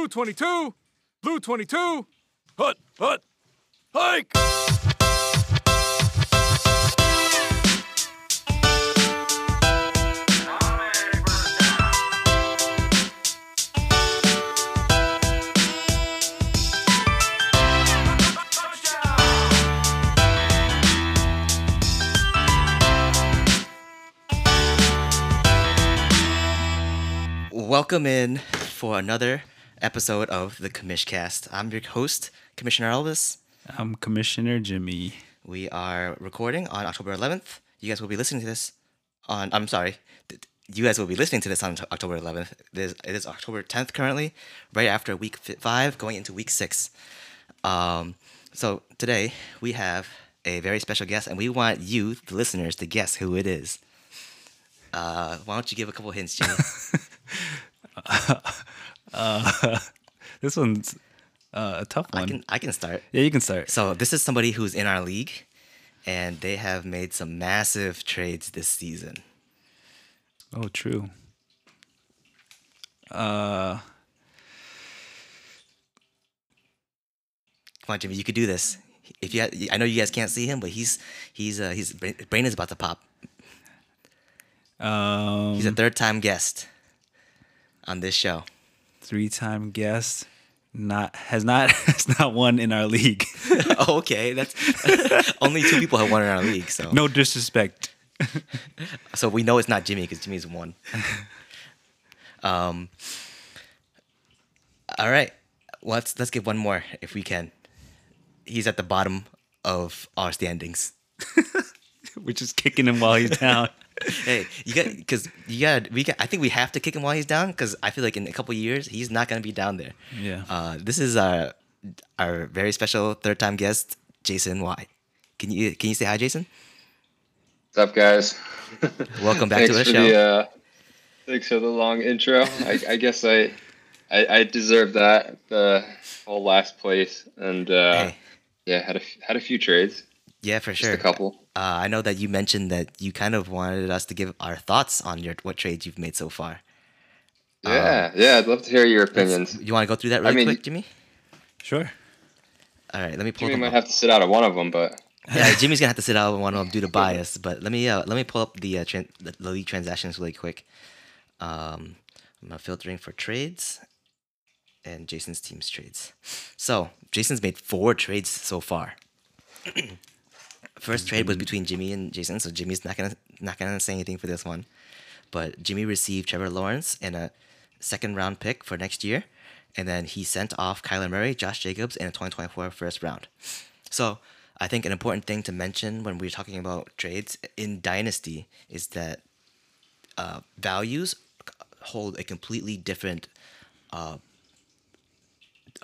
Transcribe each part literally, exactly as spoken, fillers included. Blue twenty-two, blue twenty-two, hut, hut, hike! Welcome in for another episode of the CommishCast. I'm your host, Commissioner Elvis. I'm Commissioner Jimmy. We are recording on October eleventh. You guys will be listening to this on, I'm sorry, you guys will be listening to this on October eleventh. It is, it is October tenth currently, right after week five, going into week six. Um, so today we have a very special guest, and we want you, the listeners, to guess who it is. Uh, why don't you give a couple hints, Jimmy? Uh, uh, this one's uh, a tough one. I can, I can start. Yeah, you can start. So this is somebody who's in our league, and they have made some massive trades this season. Oh, true. Uh, Come on, Jimmy, you could do this. If you, had, I know you guys can't see him, but he's he's uh, his brain is about to pop. Um, he's a third-time guest on this show. Three-time guest, not has not has not won in our league. Okay, that's only two people have won in our league. So no disrespect. So we know it's not Jimmy because Jimmy's won. Um. All right, well, let's let's give one more if we can. He's at the bottom of our standings. We're just kicking him while he's down. Hey, you got because you got we got. I think we have to kick him while he's down because I feel like in a couple of years he's not gonna be down there. Yeah. Uh, this is our our very special third time guest, Jason Y. Can you can you say hi, Jason? What's up, guys? Welcome back to the show. The, uh, thanks for the long intro. I, I guess I, I I deserve that. The whole last place and uh, hey. yeah, had a had a few trades. Yeah, for sure. Just a couple. Uh, I know that you mentioned that you kind of wanted us to give our thoughts on your what trades you've made so far. Yeah, um, yeah, I'd love to hear your opinions. You want to go through that really I mean, quick, Jimmy? Sure. All right, let me pull. Jimmy them might up. have to sit out of one of them, but yeah, Jimmy's gonna have to sit out of one of them due to bias. But let me uh, let me pull up the uh, tran- the, the league transactions really quick. Um, I'm filtering for trades and Jason's team's trades. So Jason's made four trades so far. First trade was between Jimmy and Jason, so Jimmy's not gonna not gonna say anything for this one. But Jimmy received Trevor Lawrence and a second round pick for next year, and then he sent off Kyler Murray, Josh Jacobs, and a twenty twenty-four first round. So I think an important thing to mention when we're talking about trades in Dynasty is that uh, values hold a completely different uh,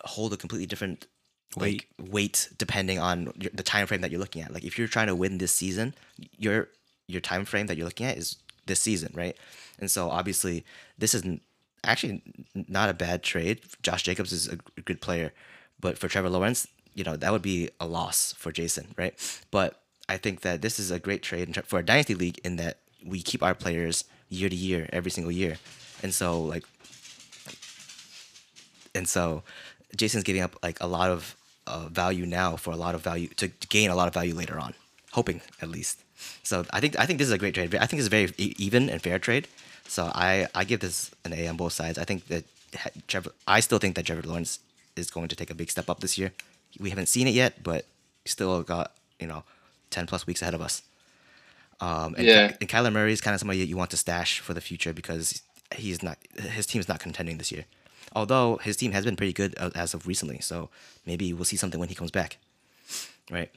hold a completely different. Like wait. wait, depending on your, the time frame that you're looking at. Like if you're trying to win this season, your your time frame that you're looking at is this season, right? And so obviously this is actually not a bad trade. Josh Jacobs is a good player, but for Trevor Lawrence, you know, that would be a loss for Jason, right? But I think that this is a great trade for a dynasty league in that we keep our players year to year, every single year, and so like, and so. Jason's giving up like a lot of uh, value now for a lot of value to gain a lot of value later on, hoping at least. So I think I think this is a great trade. I think it's a very e- even and fair trade. So I, I give this an A on both sides. I think that Trevor. I still think that Trevor Lawrence is going to take a big step up this year. We haven't seen it yet, but still got you know ten plus weeks ahead of us. Um, and, yeah. Ky- and Kyler Murray is kind of somebody that you want to stash for the future because he's not his team is not contending this year. Although his team has been pretty good as of recently, so maybe we'll see something when he comes back, right?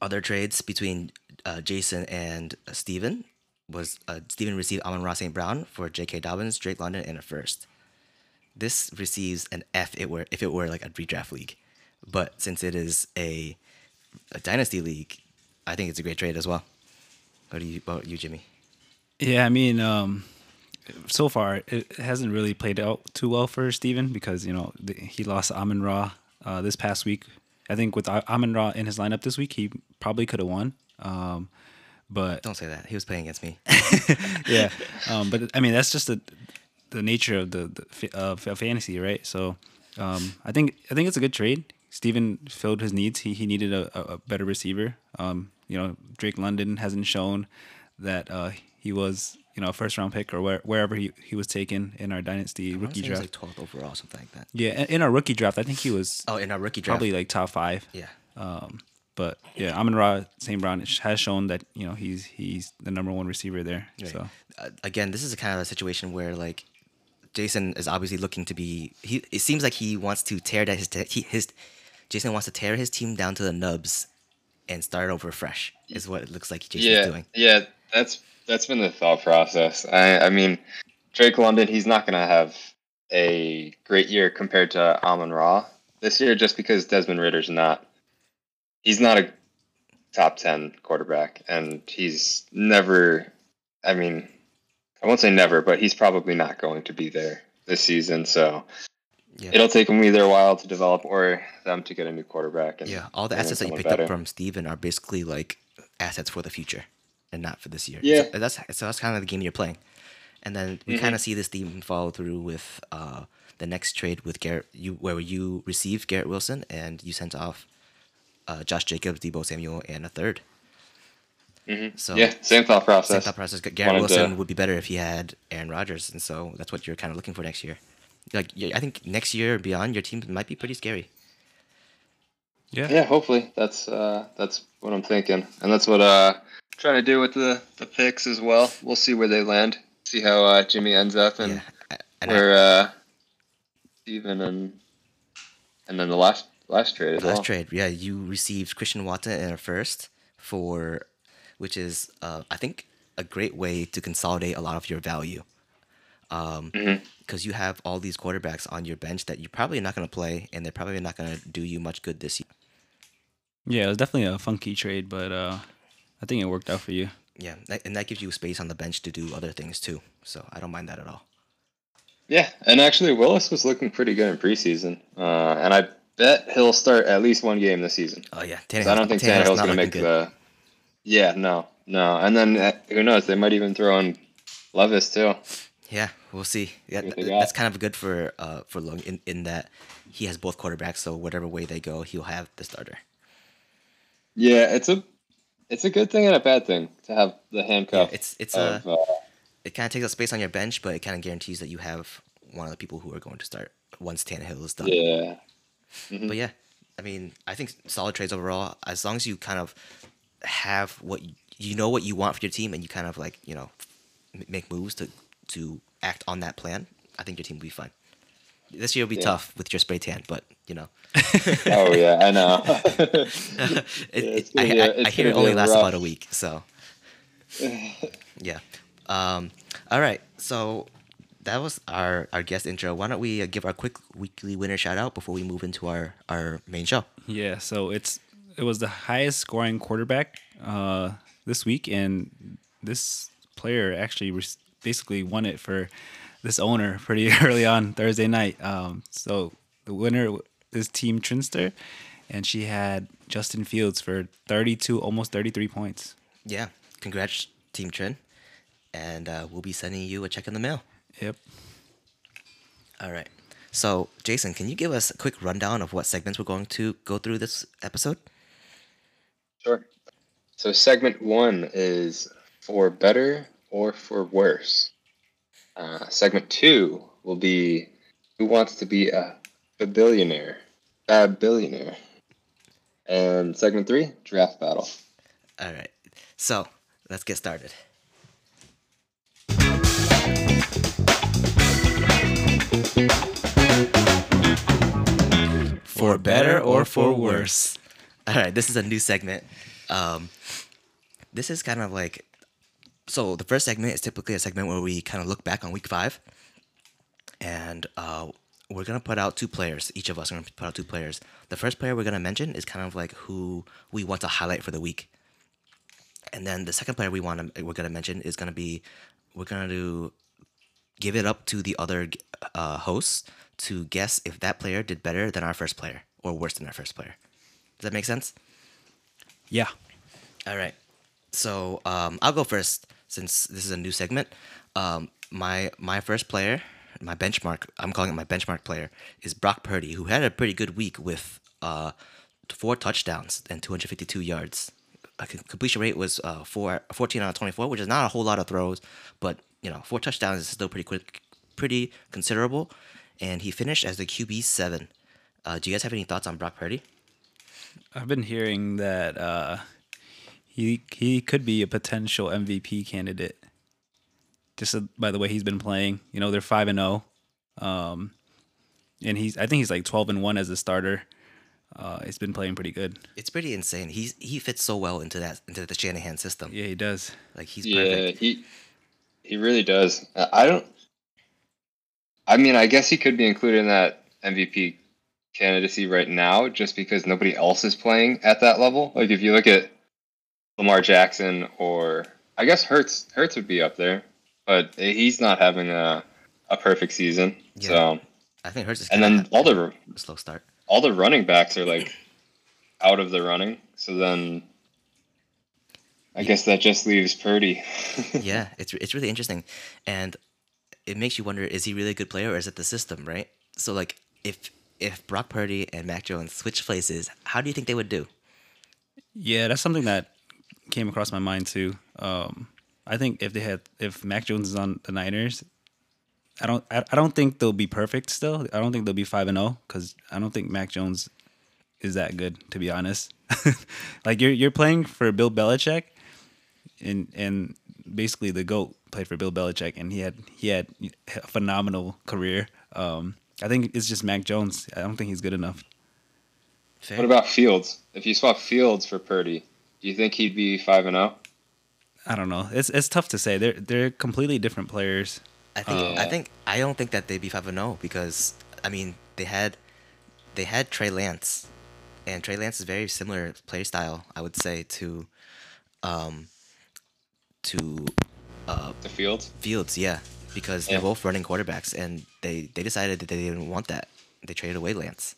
Other trades between uh, Jason and uh, Steven was uh, Steven received Amon-Ra Saint Brown for J K Dobbins, Drake London, and a first. This receives an F it were if it were like a redraft league, but since it is a, a dynasty league, I think it's a great trade as well. What do you, what about you, Jimmy? Yeah, I mean. Um... So far, it hasn't really played out too well for Steven because, you know, the, he lost Amon-Ra uh, this past week. I think with Amon-Ra in his lineup this week, he probably could have won. Um, but don't say that. He was playing against me. Yeah. Um, but, I mean, that's just a the nature of the, the of, of fantasy, right? So um, I think I think it's a good trade. Steven filled his needs. He he needed a, a better receiver. Um, you know, Drake London hasn't shown that uh, he was, you know, a first round pick or where, wherever he, he was taken in our dynasty I rookie draft. He was like twelfth overall, something like that. Yeah, in our rookie draft, I think he was. Oh, in our rookie draft, probably like top five. Yeah. Um, but yeah, Amon-Ra Saint Brown has shown that, you know, he's he's the number one receiver there. Right. So uh, again, this is a kind of a situation where like Jason is obviously looking to be. He it seems like he wants to tear that his te- he, his. Jason wants to tear his team down to the nubs and start over fresh is what it looks like Jason's yeah, doing. Yeah, that's that's been the thought process. I, I mean, Drake London, he's not going to have a great year compared to Amon-Ra this year just because Desmond Ridder's not. He's not a top ten quarterback, and he's never, I mean, I won't say never, but he's probably not going to be there this season, so... Yeah. It'll take them either a while to develop or them to get a new quarterback. And, yeah, all the assets that you picked better. up from Steven are basically like assets for the future and not for this year. Yeah. So that's, so that's kind of the game you're playing. And then we mm-hmm. kind of see this theme follow through with uh, the next trade with Garrett, you, where you received Garrett Wilson and you sent off uh, Josh Jacobs, Deebo Samuel, and a third. Mm-hmm. So yeah, same thought process. Same thought process. Garrett Wanted Wilson to... would be better if he had Aaron Rodgers, and so that's what you're kind of looking for next year. Like I think next year or beyond, your team might be pretty scary. Yeah, yeah. Hopefully, that's uh, that's what I'm thinking, and that's what uh, I'm trying to do with the, the picks as well. We'll see where they land, see how uh, Jimmy ends up, and, yeah. and where I, uh, Steven and and then the last last trade. As last well. trade, yeah. You received Christian Watson in a first for, which is uh, I think a great way to consolidate a lot of your value. Um, mm-hmm. Because you have all these quarterbacks on your bench that you're probably not going to play, and they're probably not going to do you much good this year. Yeah, it was definitely a funky trade, but uh, I think it worked out for you. Yeah, and that gives you space on the bench to do other things too, so I don't mind that at all. Yeah, and actually Willis was looking pretty good in preseason, uh, and I bet he'll start at least one game this season. Oh, yeah. So I don't think Tannehill's going to make good. the... Yeah, no, no. And then, uh, who knows, they might even throw in Levis too. Yeah, we'll see. Yeah, that's kind of good for uh for Lung in, in that he has both quarterbacks, so whatever way they go, he'll have the starter. Yeah, it's a it's a good thing and a bad thing to have the handcuff. Yeah, it's it's of, a, uh, it kind of takes up space on your bench, but it kind of guarantees that you have one of the people who are going to start once Tannehill is done. Yeah. Mm-hmm. But yeah, I mean, I think solid trades overall. As long as you kind of have what you, you know what you want for your team, and you kind of like you know make moves to. to act on that plan, I think your team will be fine. This year will be yeah. tough with your spray tan, but, you know. oh, yeah, I know. it, it, yeah, I, I, I hear it only lasts rough. about a week, so. yeah. Um, all right, so that was our, our guest intro. Why don't we give our quick weekly winner shout-out before we move into our, our main show? Yeah, so it's it was the highest-scoring quarterback uh, this week, and this player actually re- basically won it for this owner pretty early on Thursday night. Um, so the winner is Team Trinster, and she had Justin Fields for thirty-two, almost thirty-three points. Yeah. Congrats, Team Trin. And uh, we'll be sending you a check in the mail. Yep. All right. So, Jason, can you give us a quick rundown of what segments we're going to go through this episode? Sure. So segment one is for better... or for worse. Uh, segment two will be who wants to be a billionaire? A billionaire. And segment three, draft battle. All right. So let's get started. For better or for worse. All right. This is a new segment. Um, this is kind of like. So the first segment is typically a segment where we kind of look back on week five, and uh, we're going to put out two players. Each of us are going to put out two players. The first player we're going to mention is kind of like who we want to highlight for the week. And then the second player we want to, we're going to mention is going to be, we're going to give it up to the other uh, hosts to guess if that player did better than our first player or worse than our first player. Does that make sense? Yeah. All right. So um, I'll go first. Since this is a new segment, um, my my first player my benchmark, I'm calling it my benchmark player, is Brock Purdy, who had a pretty good week with uh, four touchdowns and two hundred fifty-two yards. A completion rate was uh, four, fourteen out of twenty-four, which is not a whole lot of throws, but you know, four touchdowns is still pretty quick, pretty considerable. And he finished as the Q B seven. Uh, do you guys have any thoughts on Brock Purdy? I've been hearing that uh, he he could be a potential M V P candidate. Just uh, by the way he's been playing, you know, they're five and zero, um, and he's I think he's like twelve and one as a starter. Uh, he's been playing pretty good. It's pretty insane. He's he fits so well into that into the Shanahan system. Yeah, he does. Like he's yeah, perfect. he he really does. I don't. I mean, I guess he could be included in that M V P candidacy right now, just because nobody else is playing at that level. Like if you look at Lamar Jackson, or I guess Hurts, Hurts would be up there, but he's not having a a perfect season. Yeah. So I think Hurts is. And then all the slow start. All the running backs are like out of the running, so then I yeah. guess that just leaves Purdy. yeah, it's it's really interesting, and it makes you wonder: is he really a good player, or is it the system? Right. So like, if if Brock Purdy and Mac Jones switch places, how do you think they would do? Yeah, that's something that came across my mind too. Um, I think if they had if Mac Jones is on the Niners. I don't. I don't think they'll be perfect. Still, I don't think they'll be five and zero because I don't think Mac Jones is that good, to be honest. Like you're you're playing for Bill Belichick, and and basically the GOAT played for Bill Belichick, and he had he had a phenomenal career. Um, I think it's just Mac Jones. I don't think he's good enough. Fair. What about Fields? If you swap Fields for Purdy, do you think he'd be five and zero? I don't know. It's it's tough to say. They're they're completely different players. I think uh, I think I don't think that they'd be five and zero because I mean they had they had Trey Lance, and Trey Lance is very similar play style, I would say, to um to uh the Fields Fields yeah because yeah. they're both running quarterbacks, and they, they decided that they didn't want that. They traded away Lance,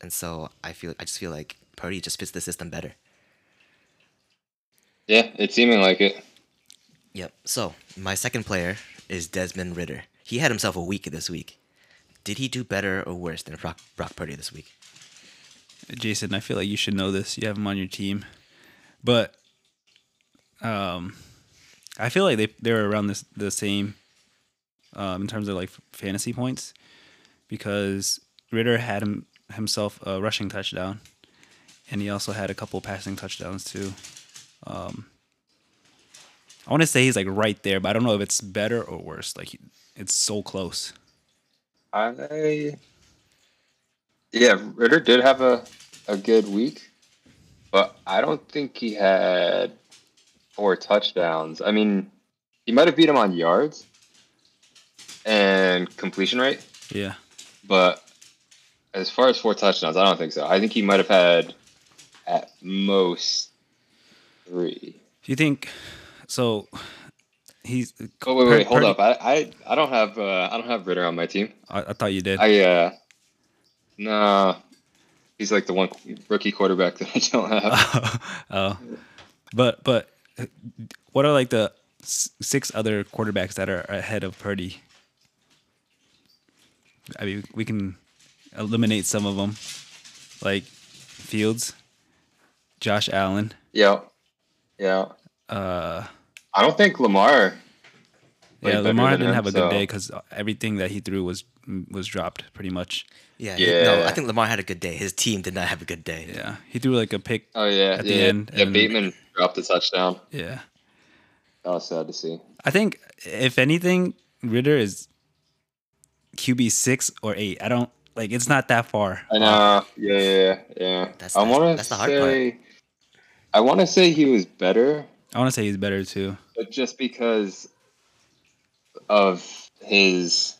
and so I feel I just feel like Purdy just fits the system better. Yeah, it's seeming like it. Yep. So my second player is Desmond Ridder. He had himself a week this week. Did he do better or worse than Brock, Brock Purdy this week? Jason, I feel like you should know this. You have him on your team. But um, I feel like they, they're around this, the same um, in terms of like fantasy points because Ridder had him, himself a rushing touchdown, and he also had a couple passing touchdowns too. Um I want to say he's like right there, but I don't know if it's better or worse. Like it's so close. I yeah, Ridder did have a, a good week, but I don't think he had four touchdowns. I mean, he might have beat him on yards and completion rate. Yeah, but as far as four touchdowns, I don't think so. I think he might have had at most three. Do you think? So he's. Oh wait, wait, wait hold Purdy. up! I, I, I don't have uh, I don't have Ridder on my team. I, I thought you did. I uh, nah, he's like the one rookie quarterback that I don't have. Oh, uh, but but what are like the six other quarterbacks that are ahead of Purdy? I mean, we can eliminate some of them, like Fields, Josh Allen. Yeah, yeah. Uh, I don't think Lamar. Yeah, Lamar didn't him, have a so. good day because everything that he threw was was dropped pretty much. Yeah, yeah. He, no, I think Lamar had a good day. His team did not have a good day. Yeah, he threw like a pick. Oh yeah, at yeah, the yeah. end. Yeah, Bateman dropped a touchdown. Yeah, that was sad to see. I think if anything, Ridder is Q B six or eight. I don't like. It's not that far. I know. Um, yeah, yeah, yeah. That's I want to say. Part. I want to say he was better. I want to say he's better, too. But just because of his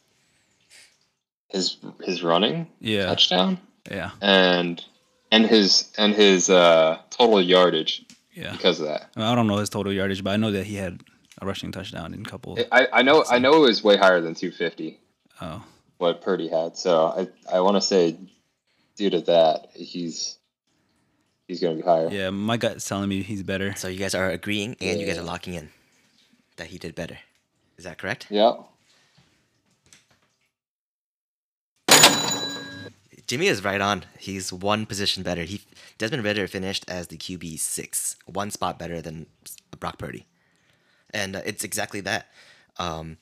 his his running yeah. touchdown. Yeah. And and his and his uh, total yardage yeah. because of that. I don't know his total yardage, but I know that he had a rushing touchdown in a couple. I, I know I know it was way higher than two fifty. Oh. What Purdy had. So I, I want to say due to that, he's... He's going to be higher. Yeah, my gut's telling me he's better. So you guys are agreeing and yeah. you guys are locking in that he did better. Is that correct? Yeah. Jimmy is right on. He's one position better. He Desmond Ridder finished as the Q B six, one spot better than Brock Purdy. And uh, it's exactly that. Um,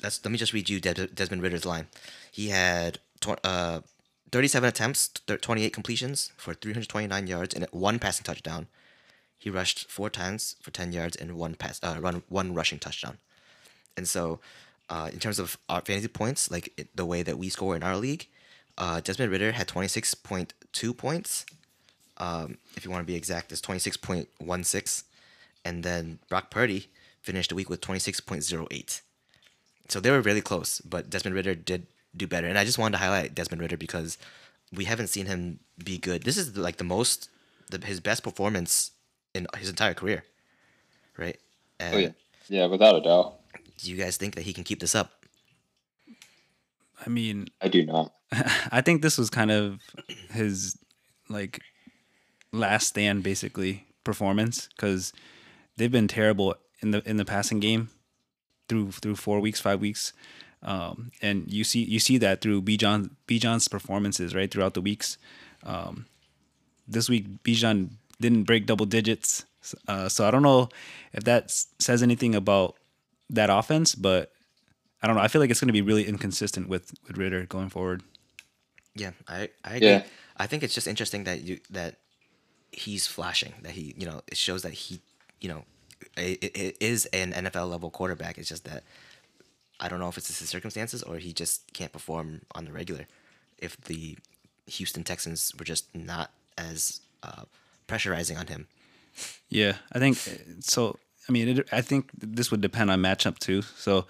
that's, let me just read you Des Desmond Ridder's line. He had uh, thirty-seven attempts, twenty-eight completions for three hundred twenty-nine yards and one passing touchdown. He rushed four times for ten yards and one pass, uh, run, one rushing touchdown. And so, uh, in terms of our fantasy points, like it, the way that we score in our league, uh, Desmond Ridder had twenty-six point two points. Um, if you want to be exact, it's twenty-six point one six. And then Brock Purdy finished the week with twenty-six point zero eight. So they were really close, but Desmond Ridder did do better. And I just wanted to highlight Desmond Ridder because we haven't seen him be good. This is like the most, the, his best performance in his entire career, right? And oh, yeah. Yeah, without a doubt. Do you guys think that he can keep this up? I mean... I do not. I think this was kind of his, like, last stand, basically, performance, because they've been terrible in the in the passing game through through four weeks, five weeks. Um, and you see you see that through Bijan Bijan's performances, right, throughout the weeks. Um, this week, Bijan didn't break double digits. Uh, so I don't know if that says anything about that offense, but I don't know. I feel like it's going to be really inconsistent with, with Ridder going forward. Yeah, I, I agree. Yeah. I think it's just interesting that you that he's flashing, that he, you know, it shows that he, you know, it, it is an N F L level quarterback. It's just that I don't know if it's his circumstances or he just can't perform on the regular. If the Houston Texans were just not as uh, pressurizing on him. Yeah, I think so. I mean, it, I think this would depend on matchup too. So,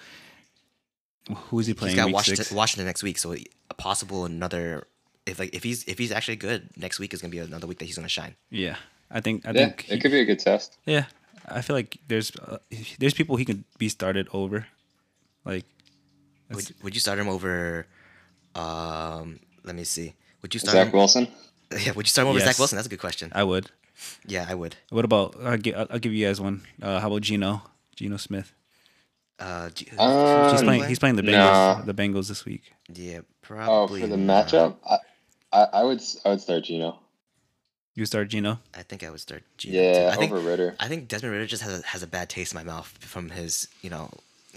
who is he playing? He's got week Washington, six? Washington next week. So, a possible another if like if he's if he's actually good next week is gonna be another week that he's gonna shine. Yeah, I think. I yeah, think he, it could be a good test. Yeah, I feel like there's uh, there's people he could be started over. Like, would would you start him over? Um, let me see. Would you start Zach him, Wilson? Yeah, would you start him over yes. Zach Wilson? That's a good question. I would. Yeah, I would. What about, I'll give, I'll give you guys one. Uh, how about Geno? Geno Smith. Uh, G um, he's, playing, he's playing the Bengals, nah. the Bengals this week. Yeah, probably. Oh, for the not. matchup? I, I, I, would, I would start Geno. You start Geno? I think I would start Geno. Yeah, I over Ridder. I think Desmond Ridder just has a, has a bad taste in my mouth from his, you know,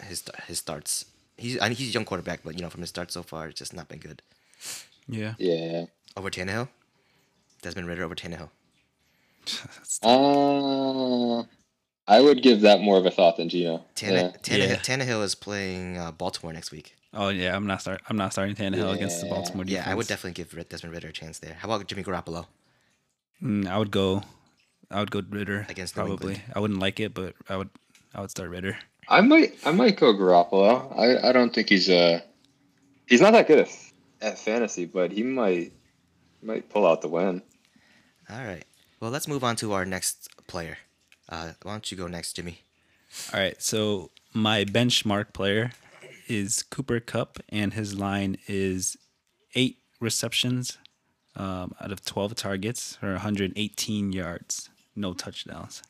his his starts. He's, I mean, he's a young quarterback, but, you know, from his start so far, it's just not been good. Yeah. Yeah. Over Tannehill? Desmond Ridder over Tannehill. Uh, I would give that more of a thought than Geno. Tannehill, yeah. Tannehill, yeah. Tannehill is playing uh, Baltimore next week. Oh yeah, I'm not start. I'm not starting Tannehill yeah. against the Baltimore defense. Yeah, I would definitely give Desmond Ridder a chance there. How about Jimmy Garoppolo? Mm, I would go. I would go Ridder against probably. I wouldn't like it, but I would. I would start Ridder. I might. I might go Garoppolo. I. I don't think he's uh He's not that good at, at fantasy, but he might. Might pull out the win. All right. Well, let's move on to our next player. Uh, why don't you go next, Jimmy? All right. So my benchmark player is Cooper Kupp, and his line is eight receptions um, out of twelve targets for one hundred eighteen yards, no touchdowns.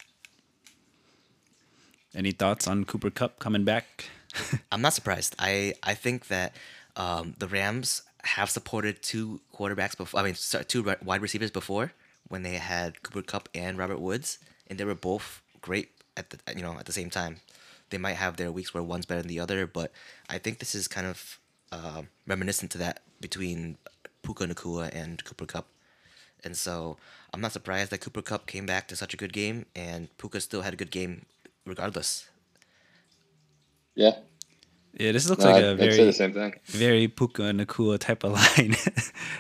Any thoughts on Cooper Kupp coming back? I'm not surprised. I, I think that um, the Rams have supported two quarterbacks before. I mean, sorry, two wide receivers before, when they had Cooper Kupp and Robert Woods, and they were both great at the you know at the same time. They might have their weeks where one's better than the other, but I think this is kind of uh, reminiscent to that between Puka Nacua and Cooper Kupp, and so I'm not surprised that Cooper Kupp came back to such a good game, and Puka still had a good game regardless. Yeah, yeah. This looks no, like I'd, a very I'd say the same thing. very Puka Nacua type of line.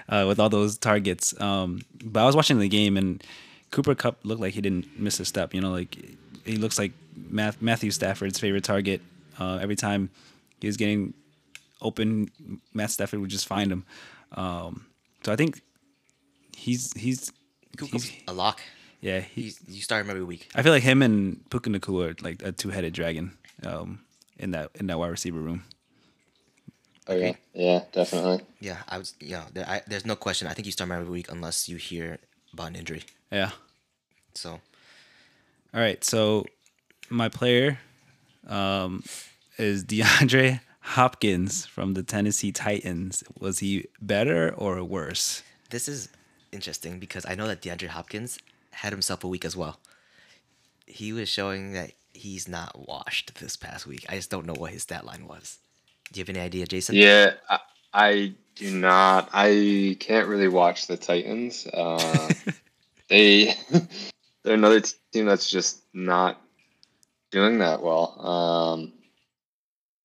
Uh, with all those targets. Um, but I was watching the game, and Cooper Kupp looked like he didn't miss a step. You know, like he looks like Math Matthew Stafford's favorite target. Uh, every time he was getting open, Matt Stafford would just find him. Um, so I think he's he's, he's a lock. Yeah, he, he's, you start him every week. I feel like him and Puka Nacua are like a two-headed dragon um, in that in that wide receiver room. Oh yeah, yeah, definitely. Yeah, I was. Yeah, there, I, there's no question. I think you start him every week unless you hear about an injury. Yeah. So. All right. So, my player, um, is DeAndre Hopkins from the Tennessee Titans. Was he better or worse? This is interesting because I know that DeAndre Hopkins had himself a week as well. He was showing that he's not washed this past week. I just don't know what his stat line was. Do you have any idea, Jason? Yeah, I, I do not. I can't really watch the Titans. Uh, they, they're another team that's just not doing that well. Um,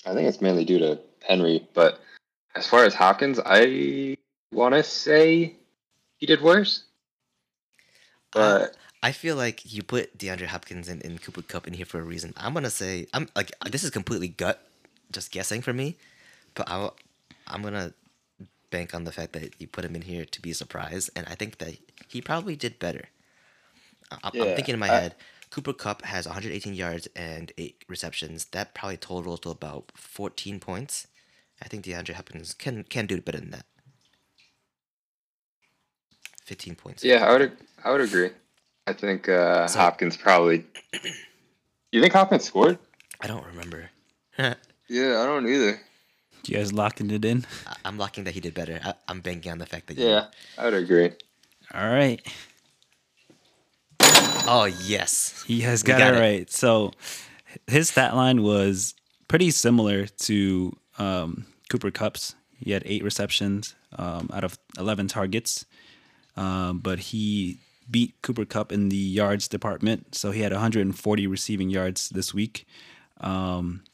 I think it's mainly due to Henry. But as far as Hopkins, I want to say he did worse. But... Uh, I feel like you put DeAndre Hopkins and, and Cooper Kupp in here for a reason. I'm gonna say I'm like this is completely gut, just guessing for me, but I I'm gonna bank on the fact that you put him in here to be a surprise, and I think that he probably did better. I, yeah, I'm thinking in my I, head, Cooper Kupp has one hundred eighteen yards and eight receptions. That probably totals to about fourteen points. I think DeAndre Hopkins can can do better than that. fifteen points. Yeah, I would I would agree. I think uh, so, Hopkins probably... You think Hopkins scored? I don't remember. Yeah, I don't either. You guys locking it in? I- I'm locking that he did better. I- I'm banking on the fact that... Yeah, I would agree. All right. Oh, yes. He has got, got it, it right. So his stat line was pretty similar to um, Cooper Kupp's. He had eight receptions um, out of eleven targets. Um, but he... beat Cooper Kupp in the yards department. So he had one hundred forty receiving yards this week. Um,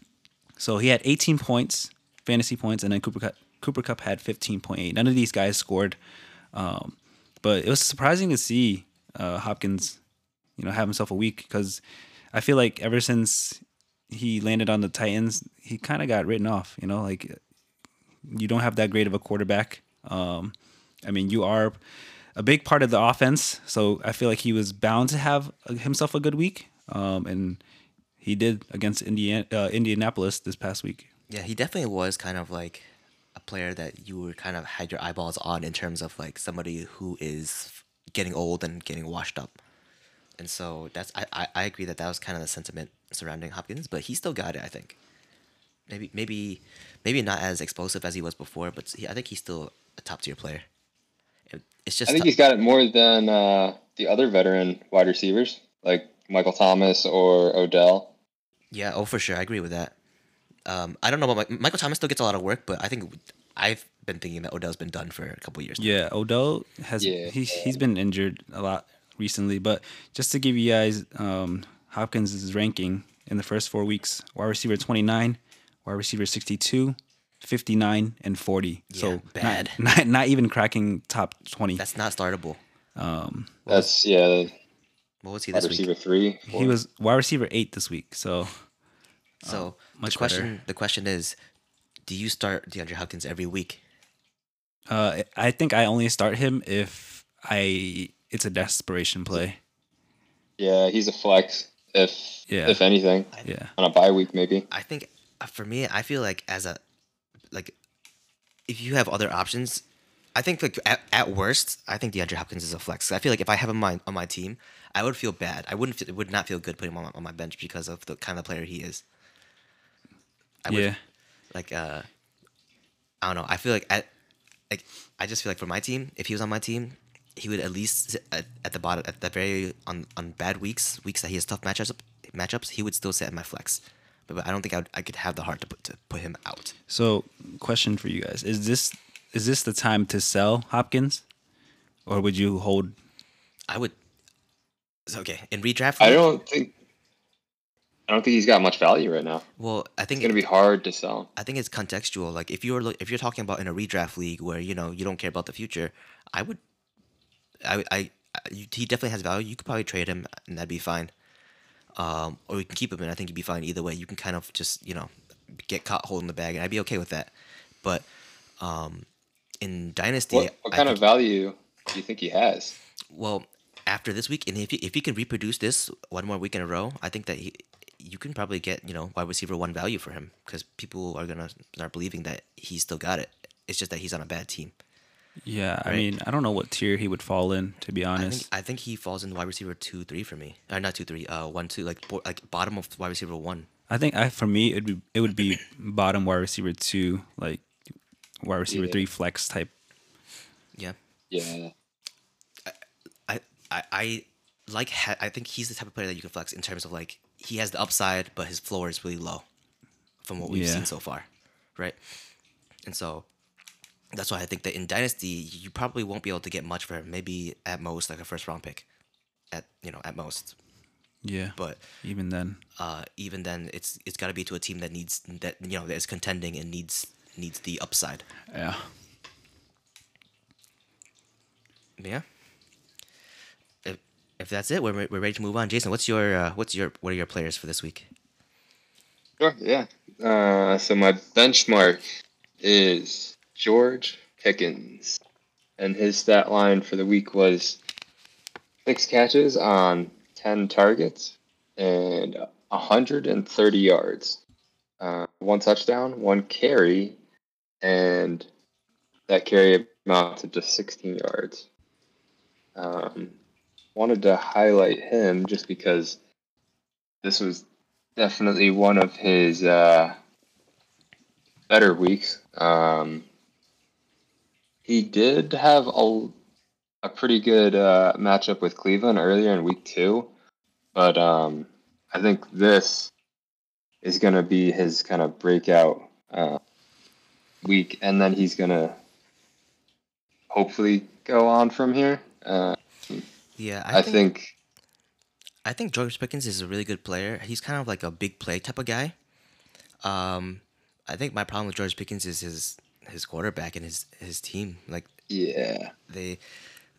so he had eighteen points, fantasy points, and then Cooper Kupp, Cooper Kupp had fifteen point eight. None of these guys scored. Um, but it was surprising to see uh, Hopkins, you know, have himself a week because I feel like ever since he landed on the Titans, he kind of got written off, you know, like you don't have that great of a quarterback. Um, I mean, you are... a big part of the offense, so I feel like he was bound to have himself a good week, um, and he did against Indiana, uh, Indianapolis this past week. Yeah, he definitely was kind of like a player that you were kind of had your eyeballs on in terms of like somebody who is getting old and getting washed up, and so that's I, I, I agree that that was kind of the sentiment surrounding Hopkins, but he still got it, I think. Maybe maybe maybe not as explosive as he was before, but he, I think he's still a top tier player. It's just I think t- he's got it more than uh, the other veteran wide receivers, like Michael Thomas or Odell. Yeah, oh, for sure. I agree with that. Um, I don't know about my- Michael Thomas still gets a lot of work, but I think I've been thinking that Odell's been done for a couple of years now. Yeah, Odell has yeah. He, he's been injured a lot recently. But just to give you guys um, Hopkins' ranking in the first four weeks, wide receiver twenty-nine, wide receiver sixty-two. fifty-nine and forty. Yeah, so bad. Not, not not even cracking top twenty. That's not startable. Um, That's yeah. What was he this week? Wide receiver three. Four. He was wide receiver eight this week. So, so um, much the question. Better. The question is, do you start DeAndre Hopkins every week? Uh, I think I only start him if I it's a desperation play. Yeah, he's a flex. If yeah. if anything, yeah, on a bye week maybe. I think for me, I feel like as a Like, if you have other options, I think like at, at worst, I think DeAndre Hopkins is a flex. I feel like if I have him on my, on my team, I would feel bad. I wouldn't. It would not feel good putting him on my, on my bench because of the kind of player he is. I would, yeah. Like, uh, I don't know. I feel like at, like I just feel like for my team, if he was on my team, he would at least sit at, at the bottom at the very on, on bad weeks, weeks that he has tough matchups, matchups, he would still sit at my flex. But I don't think I, would, I could have the heart to put to put him out. So, question for you guys: Is this is this the time to sell Hopkins, or would you hold? I would. Okay, in redraft. I don't think. I don't think he's got much value right now. Well, I think it's gonna it, be hard to sell. I think it's contextual. Like if you're if you're talking about in a redraft league where you know you don't care about the future, I would. I I, I he definitely has value. You could probably trade him, and that'd be fine. Um, or you can keep him, and I think you'd be fine either way. You can kind of just, you know, get caught holding the bag, and I'd be okay with that. But um, in Dynasty... What, what kind I, of value do you think he has? Well, after this week, and if he, if he can reproduce this one more week in a row, I think that he, you can probably get, you know, wide receiver one value for him because people are going to start believing that he's still got it. It's just that he's on a bad team. Yeah, right? I mean, I don't know what tier he would fall in, to be honest. I think, I think he falls in wide receiver two, three for me. Or not two, three, uh, one, two, like bo- like bottom of wide receiver one. I think I for me it it would be bottom wide receiver two, like wide receiver yeah. three flex type. Yeah. Yeah. I I I like ha- I think he's the type of player that you can flex in terms of like he has the upside, but his floor is really low from what we've yeah. seen so far, right? And so that's why I think that in Dynasty you probably won't be able to get much for him. Maybe at most like a first round pick, at you know at most. Yeah, but even then, uh, even then, it's it's got to be to a team that needs that you know that is contending and needs needs the upside. Yeah. Yeah. If if that's it, we're we're ready to move on. Jason, what's your uh, what's your what are your players for this week? Sure. Yeah. Uh, so my benchmark is George Pickens, and his stat line for the week was six catches on ten targets and one hundred thirty yards. Uh, one touchdown, one carry, and that carry amounted to sixteen yards. Um, wanted to highlight him just because this was definitely one of his uh, better weeks. Um, he did have a, a pretty good uh, matchup with Cleveland earlier in week two. But um, I think this is going to be his kind of breakout uh, week. And then he's going to hopefully go on from here. Uh, yeah, I, I think, think... I think George Pickens is a really good player. He's kind of like a big play type of guy. Um, I think my problem with George Pickens is his, his quarterback and his, his team. Like, yeah, they...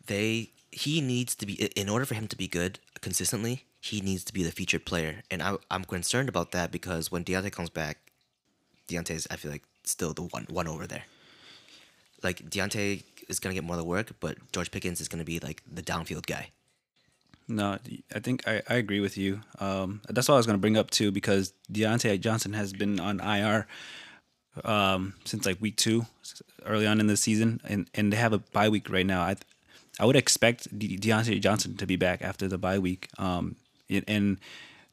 they He needs to be, in order for him to be good consistently, he needs to be the featured player. And I, I'm concerned about that because when Diontae comes back, Deontay's, I feel like, still the one one over there. Like, Diontae is going to get more of the work, but George Pickens is going to be, like, the downfield guy. No, I think I, I agree with you. Um, that's what I was going to bring up, too, because Diontae Johnson has been on I R um, since, like, week two, early on in the season, and, and they have a bye week right now. I I would expect De- Diontae Johnson to be back after the bye week. Um, it, and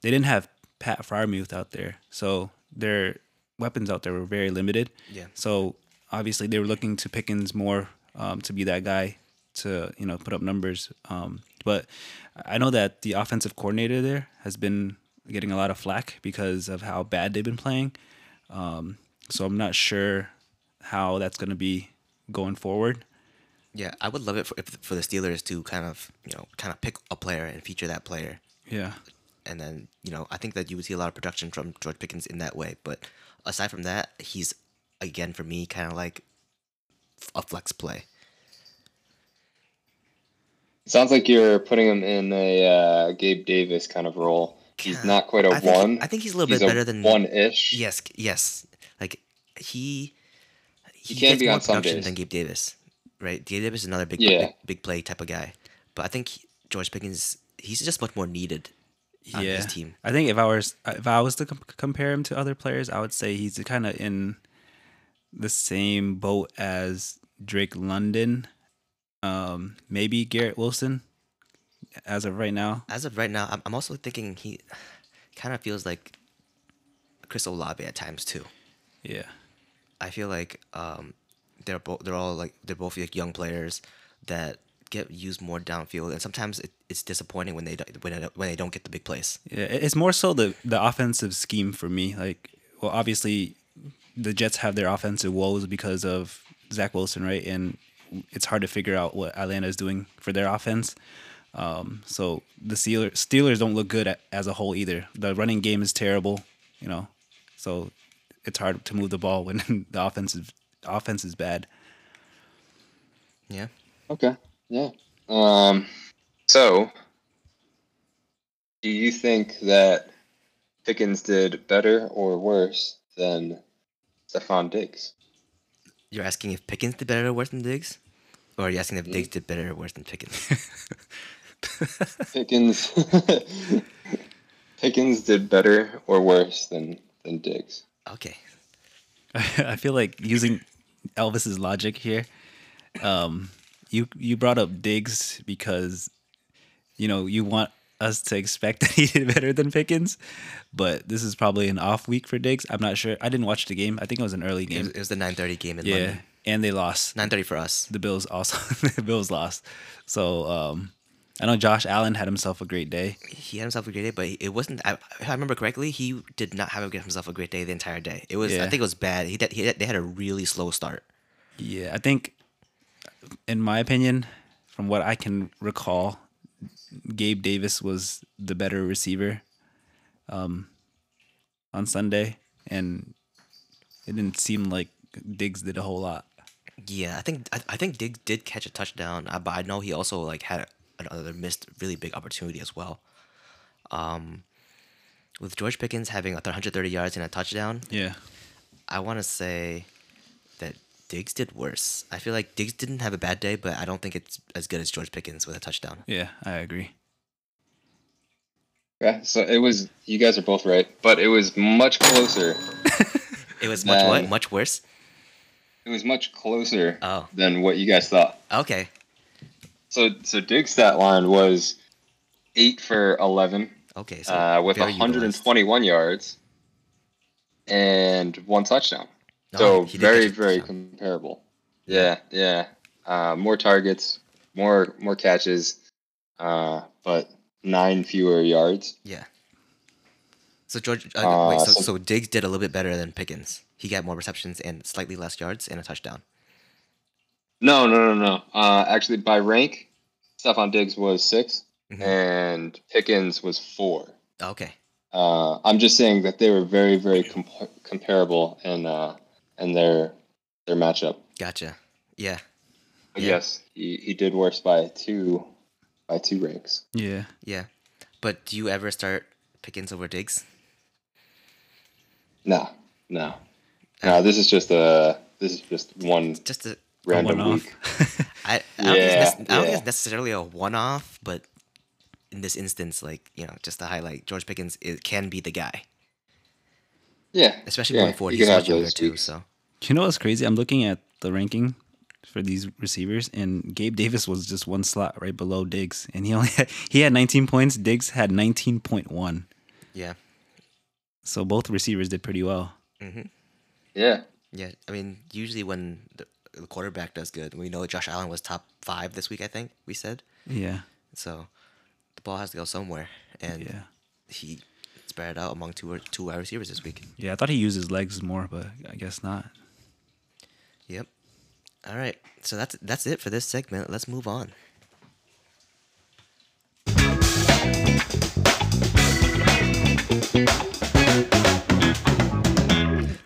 they didn't have Pat Freiermuth out there, so their weapons out there were very limited. Yeah. So obviously they were looking to Pickens more um, to be that guy to you know put up numbers. Um, but I know that the offensive coordinator there has been getting a lot of flack because of how bad they've been playing. Um, so I'm not sure how that's going to be going forward. Yeah, I would love it for if, for the Steelers to kind of, you know, kind of pick a player and feature that player. Yeah. And then, you know, I think that you would see a lot of production from George Pickens in that way. But aside from that, he's, again, for me, kind of like a flex play. It sounds like you're putting him in a uh, Gabe Davis kind of role. He's yeah. not quite a I think, one. I think he's a little he's bit better than... one-ish. Yes, yes. Like, he... He, he can be on some days than Gabe Davis. Right, Gabe Davis is another big, yeah. big, big play type of guy, but I think George Pickens, he's just much more needed on yeah. his team. I think if I was if I was to comp- compare him to other players, I would say he's kind of in the same boat as Drake London, um, maybe Garrett Wilson. As of right now, as of right now, I'm also thinking he kind of feels like Chris Olave at times too. Yeah, I feel like. Um, They're both. They're all like. They're both like young players that get used more downfield, and sometimes it, it's disappointing when they don't, when when they don't get the big plays. Yeah, it's more so the the offensive scheme for me. Like, well, obviously, the Jets have their offensive woes because of Zach Wilson, right? And it's hard to figure out what Atlanta is doing for their offense. Um, so the Steelers, Steelers don't look good at, as a whole either. The running game is terrible, you know. So it's hard to move the ball when the offensive. Offense is bad. Yeah. Okay. Yeah. Um. So, do you think that Pickens did better or worse than Stephon Diggs? You're asking if Pickens did better or worse than Diggs, or are you asking if mm-hmm. Diggs did better or worse than Pickens? Pickens. Pickens did better or worse than than Diggs. Okay. I feel like using Elvis's logic here. Um, you you brought up Diggs because you know you want us to expect that he did better than Pickens, but this is probably an off week for Diggs. I'm not sure. I didn't watch the game. I think it was an early game. It was, it was the nine thirty game in yeah, London. Yeah, and they lost. nine thirty for us. The Bills also. The Bills lost. So um, I know Josh Allen had himself a great day. He had himself a great day, but it wasn't. I, if I remember correctly, he did not have himself a great day the entire day. It was. Yeah. I think it was bad. He, he they had a really slow start. Yeah, I think, in my opinion, from what I can recall, Gabe Davis was the better receiver um, on Sunday, and it didn't seem like Diggs did a whole lot. Yeah, I think I, I think Diggs did catch a touchdown, but I know he also like had another missed really big opportunity as well. Um, with George Pickens having one hundred thirty yards and a touchdown, yeah, I want to say that Diggs did worse. I feel like Diggs didn't have a bad day, but I don't think it's as good as George Pickens with a touchdown. Yeah, I agree. Yeah, so it was, you guys are both right, but it was much closer. It was much what? Much worse? It was much closer oh. than what you guys thought. Okay. So so Diggs' stat line was eight for eleven. Okay. So uh, with one hundred twenty-one utilized. yards and one touchdown. No, so very, very touchdown. comparable. Yeah, yeah. Uh, more targets, more more catches, uh, but nine fewer yards. Yeah. So George, uh, uh, wait, so, so, so Diggs did a little bit better than Pickens. He got more receptions and slightly less yards and a touchdown. No, no, no, no. Uh, actually, by rank, Stephon Diggs was six, mm-hmm. and Pickens was four. Okay. Uh, I'm just saying that they were very, very comp comparable and. Uh, And their their matchup. Gotcha. Yeah. yeah. Yes, he, he did worse by two by two ranks. Yeah. Yeah. But do you ever start Pickens over Diggs? No, no, no. This is just a this is just one just a random a week. I, I don't yeah, think it's I don't yeah. think it's necessarily a one-off, but in this instance, like you know, just to highlight, George Pickens is, can be the guy. Yeah. Especially yeah, going forward, he's much younger too. So. You know what's crazy? I'm looking at the ranking for these receivers, and Gabe Davis was just one slot right below Diggs, and he only had, he had nineteen points. Diggs had nineteen point one. Yeah. So both receivers did pretty well. Mm-hmm. Yeah. Yeah. I mean, usually when the quarterback does good, we know Josh Allen was top five this week. I think we said. Yeah. So the ball has to go somewhere, and yeah. he. spread out among two or two wide receivers this week. Yeah, I thought he used his legs more, but I guess not. Yep. All right, so that's that's it for this segment. Let's move on.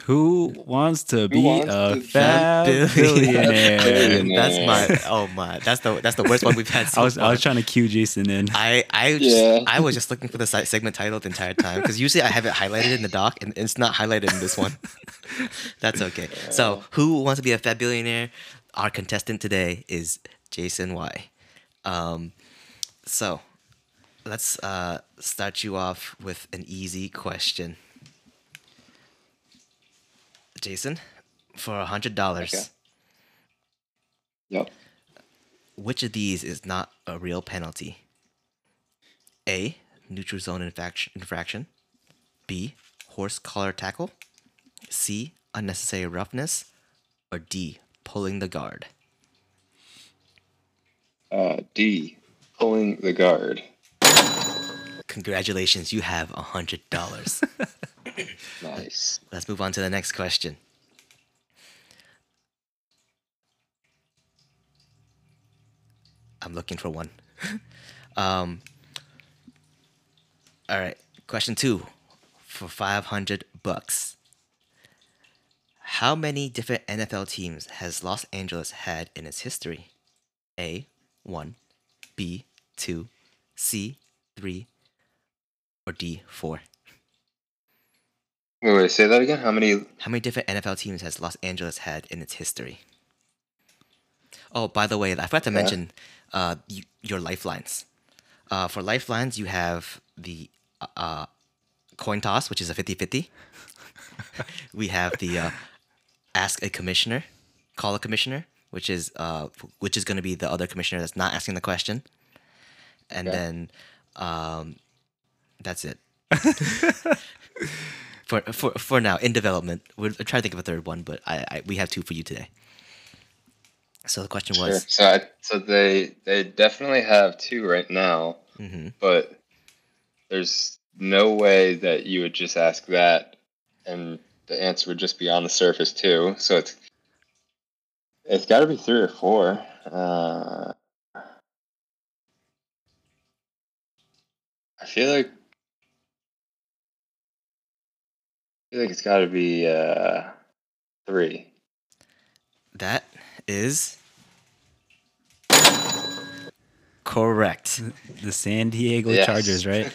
Who wants to be wants a fat billionaire? billionaire? That's my oh my. That's the that's the worst one we've had. So I was far. I was trying to cue Jason in. I I yeah. just, I was just looking for the segment title the entire time because usually I have it highlighted in the doc and it's not highlighted in this one. That's okay. So who wants to be a fat billionaire? Our contestant today is Jason Y. Um, so let's uh, start you off with an easy question. Jason, for a hundred dollars. Okay. Yep. Which of these is not a real penalty? A. Neutral zone infraction. B. Horse collar tackle. C. Unnecessary roughness. Or D. Pulling the guard. Uh, D. Pulling the guard. Congratulations, you have a hundred dollars. Nice. Let's move on to the next question. I'm looking for one. um, all right. Question two for five hundred bucks. How many different N F L teams has Los Angeles had in its history? A, one, B, two, C, three, or D, four. Wait, wait, say that again? How many... How many different N F L teams has Los Angeles had in its history? Oh, by the way, I forgot to yeah. mention uh, you, your lifelines. Uh, for lifelines, you have the uh, coin toss, which is a fifty fifty. We have the uh, ask a commissioner, call a commissioner, which is uh, which is going to be the other commissioner that's not asking the question. And yeah. then Um, that's it. for for for now, in development. We're trying to think of a third one, but I, I we have two for you today. So the question was. Sure. So I, so they they definitely have two right now, mm-hmm. but there's no way that you would just ask that, and the answer would just be on the surface too. So it's it's got to be three or four. Uh, I feel like I feel like it's got to be uh, three. That is correct. The San Diego yes. Chargers, right?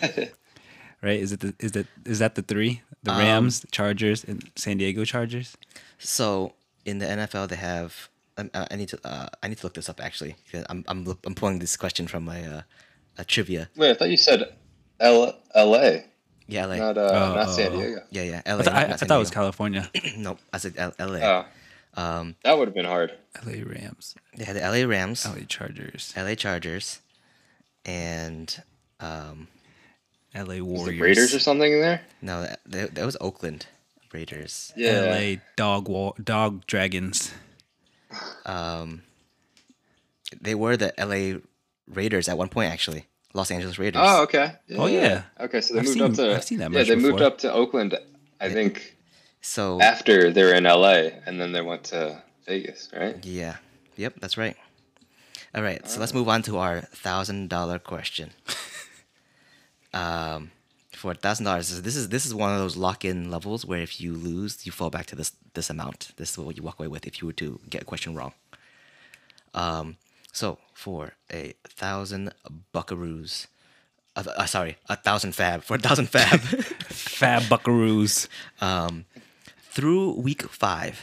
Right? Is it the, is that is that the three? The Rams, um, the Chargers, and San Diego Chargers. So in the N F L, they have. Um, I need to. Uh, I need to look this up actually. I'm I'm I'm pulling this question from my uh, uh, trivia. Wait, I thought you said L L.A. Yeah, L A. Not uh, oh, not oh, San Diego. Yeah, yeah. L A. I, th- I, I thought it was California. Nope, I said L- L.A. Oh. Um, that would have been hard. L A. Rams. Yeah, the L A. Rams. L A. Chargers. L A. Chargers, and um, L A. Warriors. Was the Raiders or something in there? No, that, that, that was Oakland Raiders. Yeah. L A. Dog War, Dog Dragons. Um, they were the L A. Raiders at one point, actually. Los Angeles Raiders. Oh, okay. Yeah. Oh, yeah. Okay, so they I've moved seen, up to. I've seen that. Yeah, they before. moved up to Oakland. I yeah. think. So after they were in L A and then they went to Vegas, right? Yeah. Yep, that's right. All right, so let's move on to our one thousand dollars question. um, for one thousand dollars, this is this is one of those lock-in levels where if you lose, you fall back to this this amount. This is what you walk away with if you were to get a question wrong. Um, so for a thousand buckaroos, uh, uh, sorry, a thousand fab for a thousand fab, fab buckaroos. Um, Through week five,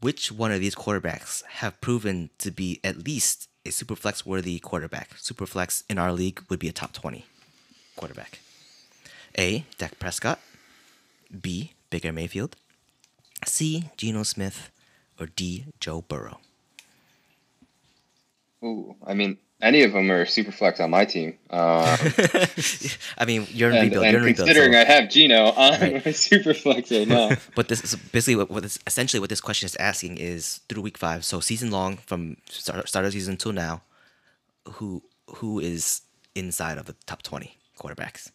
which one of these quarterbacks have proven to be at least a superflex worthy quarterback? Superflex in our league would be a top twenty quarterback. A, Dak Prescott. B, Baker Mayfield. C, Geno Smith. Or D, Joe Burrow. Ooh, I mean, any of them are superflex on my team. Uh, I mean, you're in rebuild. And you're in considering rebuild, so. I have Geno on right. my superflex right now. But this is basically what, what this, essentially what this question is asking is through week five, so season long from start, start of season till now, who who is inside of the top twenty quarterbacks?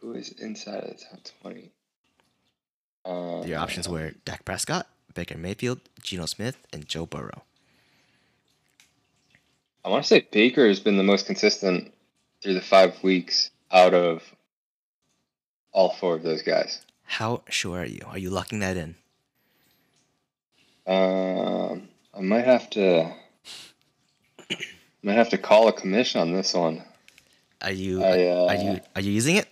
Who is inside of the top twenty? Um, Your options were Dak Prescott, Baker Mayfield, Geno Smith, and Joe Burrow. I want to say Baker has been the most consistent through the five weeks out of all four of those guys. How sure are you? Are you locking that in? Um, I might have to. Might have to call a commission on this one. Are you? I, uh, are you? Are you using it?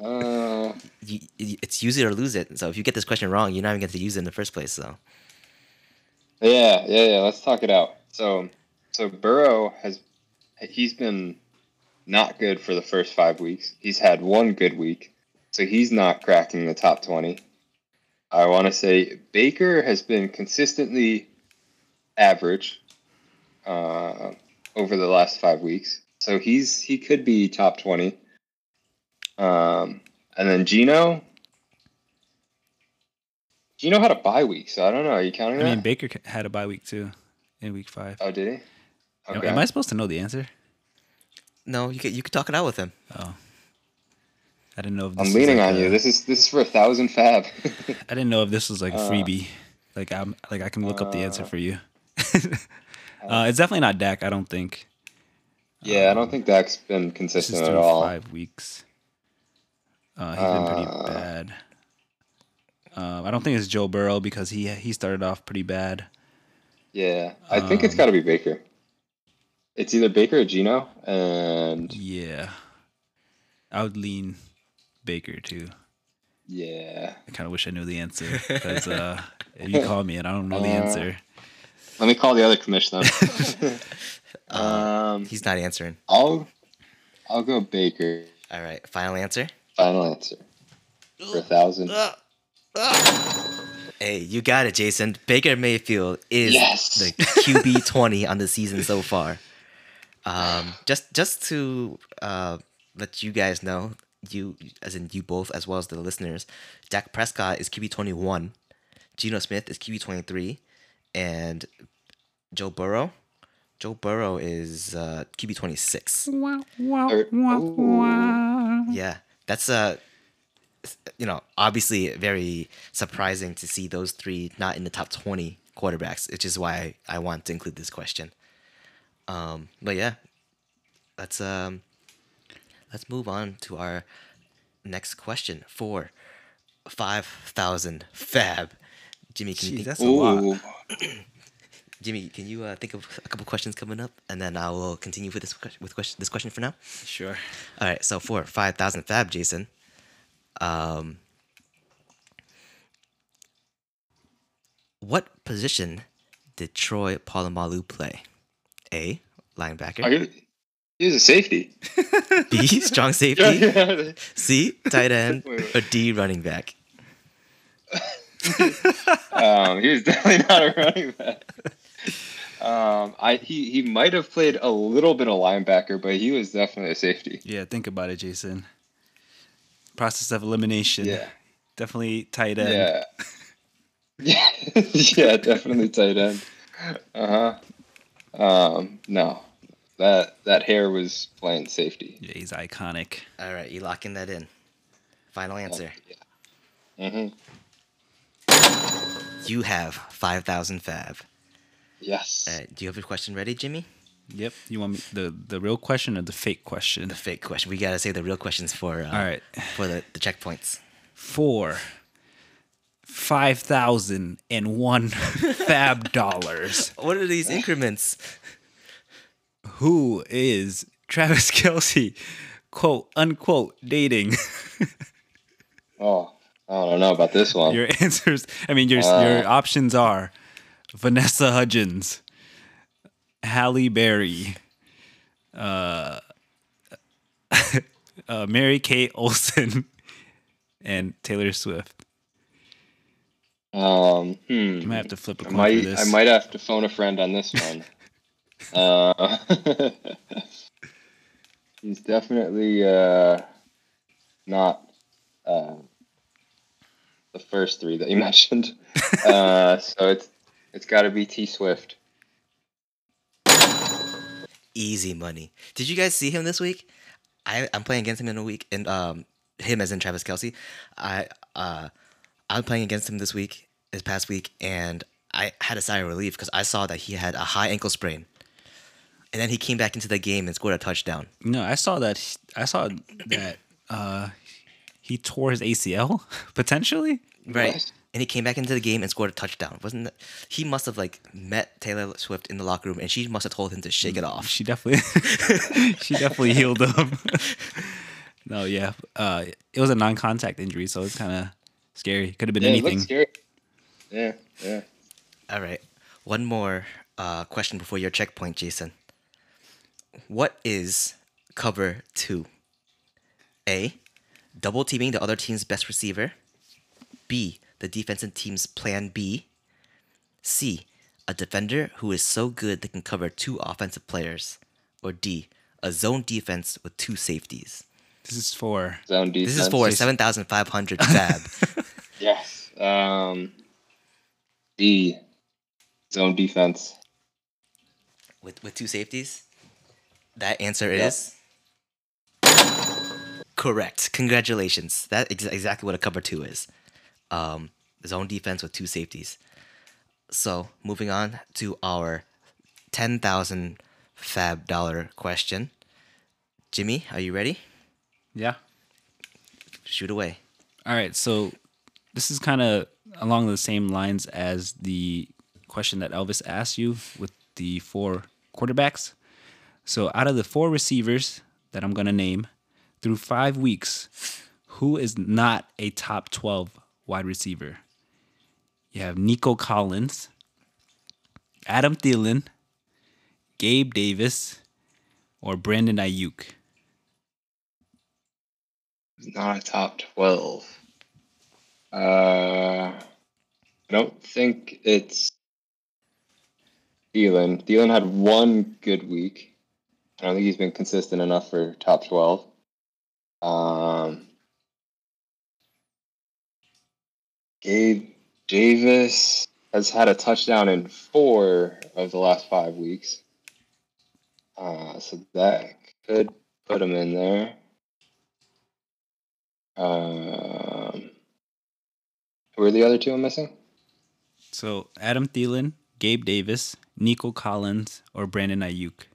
uh, you, it's use it or lose it. So if you get this question wrong, you're not even going to use it in the first place. So. Yeah, yeah, yeah. Let's talk it out. So. So Burrow has, he's been not good for the first five weeks. He's had one good week, so he's not cracking the top twenty. I want to say Baker has been consistently average uh, over the last five weeks, so he's he could be top twenty. Um, and then Geno, Geno had a bye week, so I don't know. Are you counting that? I mean, Baker had a bye week too in week five. Oh, did he? Okay. Am I supposed to know the answer? No, you could you could talk it out with him. Oh, I didn't know if this I'm leaning like on a, you. This is this is for a thousand fab. I didn't know if this was like a freebie. Like I'm like I can look uh, up the answer for you. uh, it's definitely not Dak. I don't think. Yeah, um, I don't think Dak's been consistent at all. Five weeks. Uh, he's uh, been pretty bad. Um, I don't think it's Joe Burrow because he he started off pretty bad. Yeah, I um, think it's got to be Baker. It's either Baker or Geno, and yeah, I would lean Baker too. Yeah, I kind of wish I knew the answer because uh, if you call me and I don't know uh, the answer, let me call the other commissioner. um, he's not answering. I'll, I'll go Baker. All right, final answer. Final answer for a thousand. Uh, uh. Hey, you got it, Jason. Baker Mayfield is yes. the Q B twenty on the season so far. Um, just just to uh, let you guys know, you as in you both as well as the listeners, Dak Prescott is Q B twenty-one, Geno Smith is Q B twenty-three, and Joe Burrow, Joe Burrow is uh, Q B twenty-six. Wow, wow, wow, wow. Yeah, that's a. Uh, you know, obviously very surprising to see those three not in the top twenty quarterbacks, which is why I want to include this question. Um, but yeah, let's um, let's move on to our next question for five thousand Fab. Jimmy, can Jeez, you think- that's a lot. Jimmy, can you uh, think of a couple questions coming up, and then I will continue with this question, with question, this question for now. Sure. All right. So for five thousand Fab, Jason. Um, what position did Troy Polamalu play? A, linebacker. You, he was a safety. B, strong safety. Yeah, yeah. C, tight end. Wait, wait. Or D, running back. um, he was definitely not a running back. Um, I he he might have played a little bit of linebacker, but he was definitely a safety. Yeah, think about it, Jason. Process of elimination. Yeah. Definitely tight end. Yeah. Yeah, yeah, definitely tight end. Uh huh. Um, no. That that hair was playing safety. Yeah, he's iconic. All right, you locking that in. Final answer. Yeah. Mm-hmm. You have five thousand Fab. Yes. Uh, do you have your question ready, Jimmy? Yep. You want me, the the real question or the fake question? The fake question. We gotta say the real questions for uh, all right for the, the checkpoints. For five thousand and one Fab dollars. What are these increments? Who is Travis Kelce, quote unquote, dating? Oh, I don't know about this one. Your answers. I mean, your uh, your options are Vanessa Hudgens, Halle Berry, uh, uh, Mary-Kate Olsen, and Taylor Swift. Um, hmm. I might have to flip a coin for this. I might have to phone a friend on this one. uh, he's definitely uh, not uh, the first three that you mentioned. uh, so it's it's got to be T Swift. Easy money. Did you guys see him this week? I, I'm playing against him in a week, and um, him as in Travis Kelce. I uh, I'm playing against him this week, this past week, and I had a sigh of relief because I saw that he had a high ankle sprain, and then he came back into the game and scored a touchdown. No, I saw that. I saw that uh, he tore his A C L potentially. Right. What? And he came back into the game and scored a touchdown. Wasn't that, he must have like met Taylor Swift in the locker room, and she must have told him to shake it off. She definitely, she definitely healed him. No, yeah, uh, it was a non-contact injury, so it's kind of scary. Could have been yeah, anything. It looked scary. Yeah, yeah. All right, one more uh, question before your checkpoint, Jason. What is cover two? A, double teaming the other team's best receiver. B, the defensive team's plan B. C, a defender who is so good they can cover two offensive players. Or D, a zone defense with two safeties. This is for zone defense. This is for seven thousand five hundred Fab. Yes. Um, D, zone defense with with two safeties. That answer yep. is correct. Congratulations. That is exactly what a cover two is. Um, zone defense with two safeties. So moving on to our ten thousand Fab dollar question. Jimmy, are you ready? Yeah. Shoot away. All right. So this is kind of along the same lines as the question that Elvis asked you with the four quarterbacks. So out of the four receivers that I'm gonna name, through five weeks, who is not a top twelve wide receiver? You have Nico Collins, Adam Thielen, Gabe Davis, or Brandon Ayuk. Not a top twelve. Uh, I don't think it's Thielen. Thielen had one good week. I don't think he's been consistent enough for top twelve. Um, Gabe Davis has had a touchdown in four of the last five weeks. Uh, so that could put him in there. Um, who are the other two I'm missing? So Adam Thielen, Gabe Davis, Nico Collins, or Brandon Ayuk.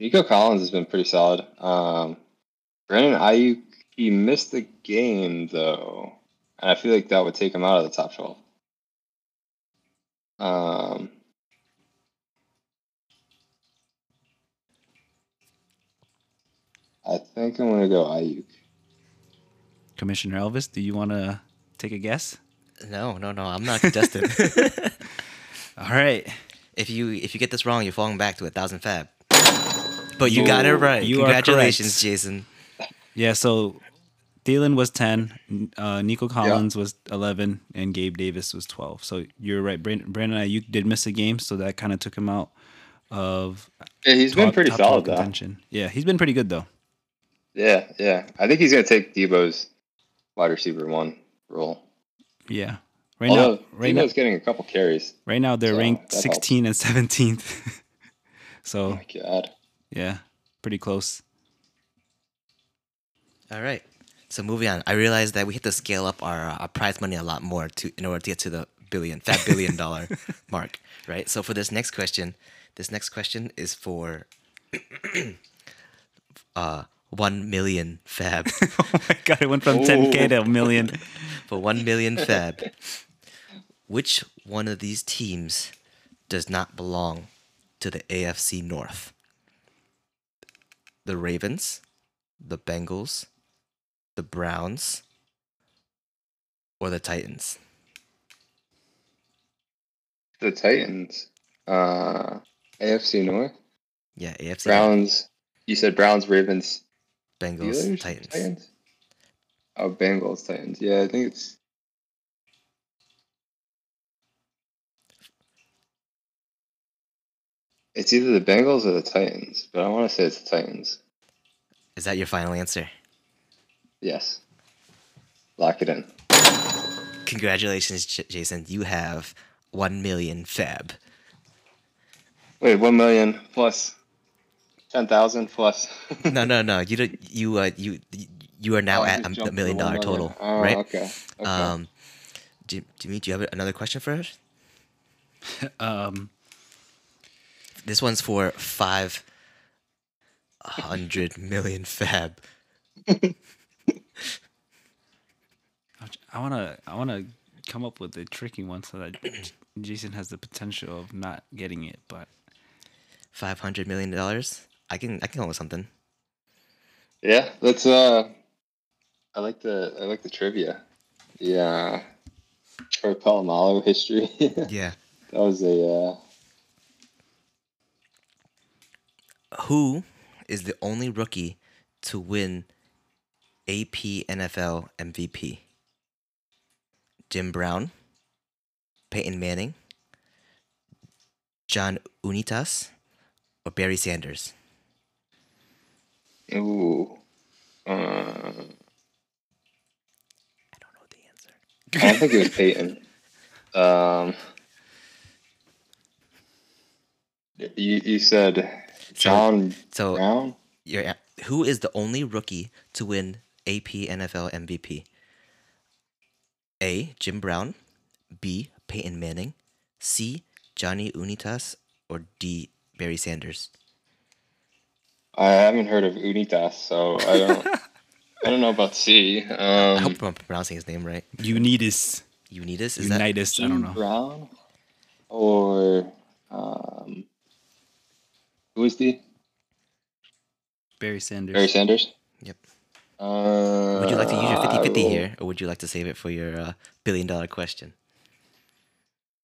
Nico Collins has been pretty solid. Um, Brandon Ayuk, he missed the game, though. And I feel like that would take him out of the top twelve. Um, I think I'm going to go Ayuk. Commissioner Elvis, do you want to take a guess? No, no, no. I'm not contested. All right. If you if you get this wrong, you're falling back to a thousand fab. But you Ooh, got it right. You Congratulations, Jason. Yeah, so Thielen was ten, uh, Nico Collins yeah. was eleven, and Gabe Davis was twelve. So you're right. Brandon, Brandon Ayuk did miss a game, so that kind of took him out of yeah, he's top, been pretty solid, though. Yeah, he's been pretty good, though. Yeah, yeah. I think he's going to take Debo's wide receiver one role. Yeah. Right Although, now, right Debo's now, getting a couple carries. Right now, they're so ranked sixteen helps. and seventeenth. So, oh, my God. Yeah, pretty close. All right. So moving on, I realized that we had to scale up our, uh, our prize money a lot more to in order to get to the billion, fat billion dollar mark, right? So for this next question, this next question is for uh, one million fab. Oh my God, it went from Ooh. ten K to a million. For one million fab, which one of these teams does not belong to the A F C North? The Ravens, the Bengals, the Browns, or the Titans? The Titans. Uh, A F C North? Yeah, A F C Browns. North. You said Browns, Ravens, Bengals, Steelers, Titans. Titans. Oh, Bengals, Titans. Yeah, I think it's... It's either the Bengals or the Titans, but I want to say it's the Titans. Is that your final answer? Yes. Lock it in. Congratulations, J- Jason. You have one million fab. Wait, one million plus ten thousand plus. no, no, no. You don't. You uh, you you are now oh, at a million dollar total, oh, right? Okay. okay. Um, Jimmy, do you have another question for us? um. This one's for five hundred million fab. I wanna, I wanna come up with a tricky one so that Jason has the potential of not getting it. But five hundred million dollars, I can, I can go with something. Yeah, that's. Uh, I like the, I like the trivia. Yeah, Troy Polamalu history. Yeah, that was a. Uh, Who is the only rookie to win A P N F L M V P? Jim Brown, Peyton Manning, John Unitas, or Barry Sanders? Ooh. Uh, I don't know the answer. I don't think it was Peyton. Um, you, you said... John so, Brown? So, who is the only rookie to win A P N F L M V P? A. Jim Brown. B. Peyton Manning. C. Johnny Unitas. Or D. Barry Sanders. I haven't heard of Unitas, so I don't. I don't know about C. Um, I hope I'm pronouncing his name right. Unitas. Unitas is Unitas, that? Unitas. I don't know. Jim Brown or. Um, Who is the? Barry Sanders. Barry Sanders? Yep. Uh, would you like to use your fifty-fifty here, or would you like to save it for your uh, billion-dollar question?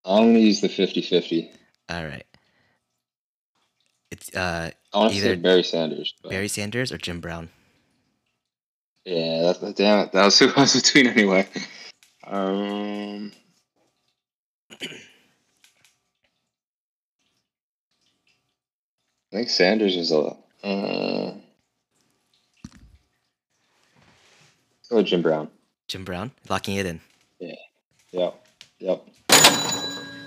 I'm going to use the fifty-fifty. All right. It's uh, either Barry Sanders. But... Barry Sanders or Jim Brown? Yeah, that's, that, damn it. That was who I was between anyway. um... I think Sanders is a. Uh, oh, Jim Brown. Jim Brown, locking it in. Yeah. Yep. Yep.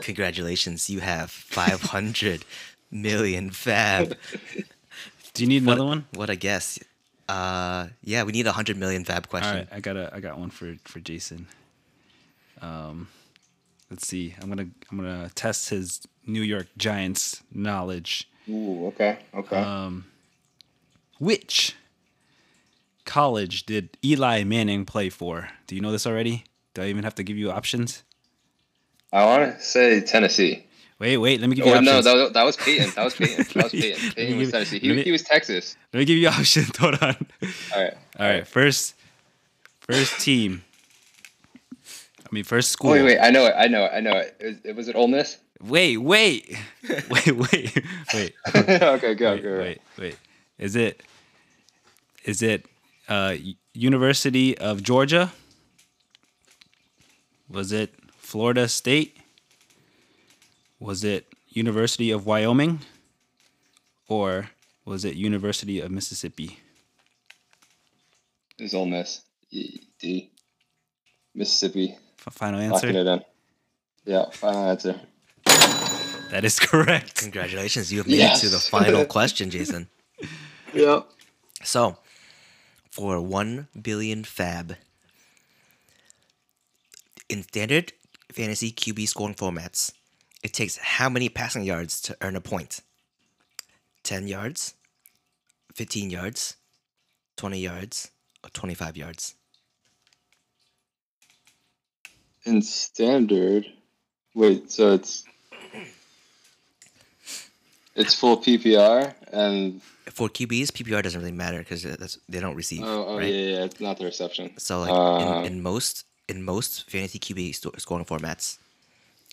Congratulations, you have five hundred million fab. Do you need another what, one? What a guess. Uh, yeah, we need a hundred million fab question. All right, I got a, I got one for, for Jason. Um, let's see. I'm gonna I'm gonna test his New York Giants knowledge. Ooh, okay, okay. Um, which college did Eli Manning play for? Do you know this already? Do I even have to give you options? I want to say Tennessee. Wait, wait. Let me give you oh, options. No, that, that was Peyton. That was Peyton. That was Peyton. Peyton was Tennessee. He, me, he was Texas. Let me give you options. Hold on. All right. All right. First, first team. I mean, first school. Wait, wait. I know it. I know it. I know it. It was, it was at Ole Miss. Wait, wait, wait, wait, wait. Okay, go, wait, go. Wait, wait. Is it? Is it? Uh, University of Georgia? Was it Florida State? Was it University of Wyoming? Or was it University of Mississippi? It was Ole Miss. D. Mississippi. Final answer. Locking it in. Yeah, final answer. That is correct. Congratulations. You have made yes. it to the final question, Jason. Yeah. So, for one billion fab, in standard fantasy Q B scoring formats, it takes how many passing yards to earn a point? ten yards, fifteen yards, twenty yards, or twenty-five yards? In standard... Wait, so it's... It's full P P R and for Q Bs, P P R doesn't really matter because that's they don't receive. Oh, oh right? yeah, yeah, it's not the reception. So like um, in, in most in most fantasy Q B st- scoring formats,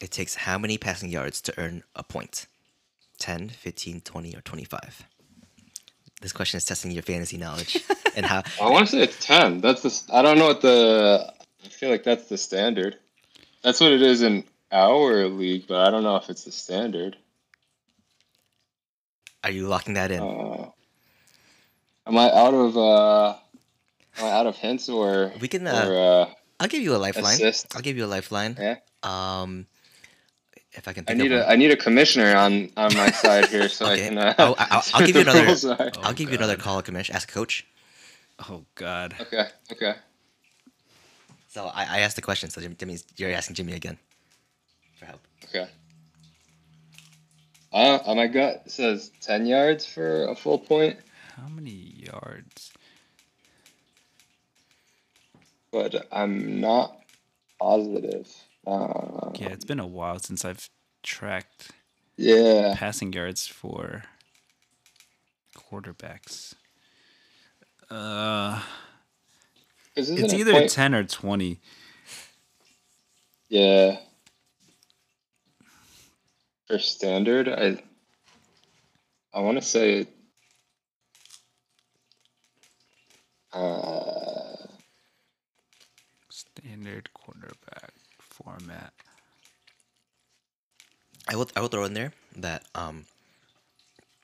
it takes how many passing yards to earn a point? ten, fifteen, twenty, or twenty-five? This question is testing your fantasy knowledge and how. I want to say it's ten. That's the. I don't know what the. I feel like that's the standard. That's what it is in our league, but I don't know if it's the standard. Are you locking that in? Uh, am I out of uh, am I out of hints or we can? Uh, or, uh, I'll give you a lifeline. Assist. I'll give you a lifeline. Yeah. Um, if I can. Think I need of a one. I need a commissioner on, on my side here, so okay. I can. Uh, I'll, I'll, I'll give you another. Oh, I'll give God. you another call, commissioner. Ask a coach. Oh God. Okay. Okay. So I, I asked the question. So Jimmy, you're asking Jimmy again for help. Okay. Uh, oh, my God. It says ten yards for a full point. How many yards? But I'm not positive. Um, yeah, it's been a while since I've tracked yeah. passing yards for quarterbacks. Uh, It's either point? ten or twenty. Yeah. For standard, I I want to say uh, standard quarterback format. I will I will throw in there that um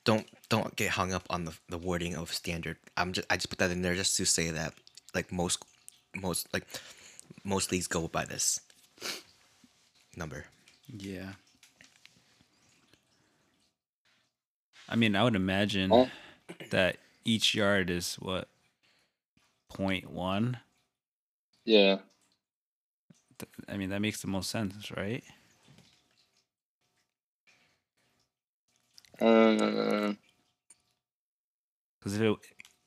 don't don't get hung up on the, the wording of standard. I'm just I just put that in there just to say that like most most like most leagues go by this number. Yeah. I mean, I would imagine oh. that each yard is, what, zero point one? Yeah. I mean, that makes the most sense, right? Uh. Because if it,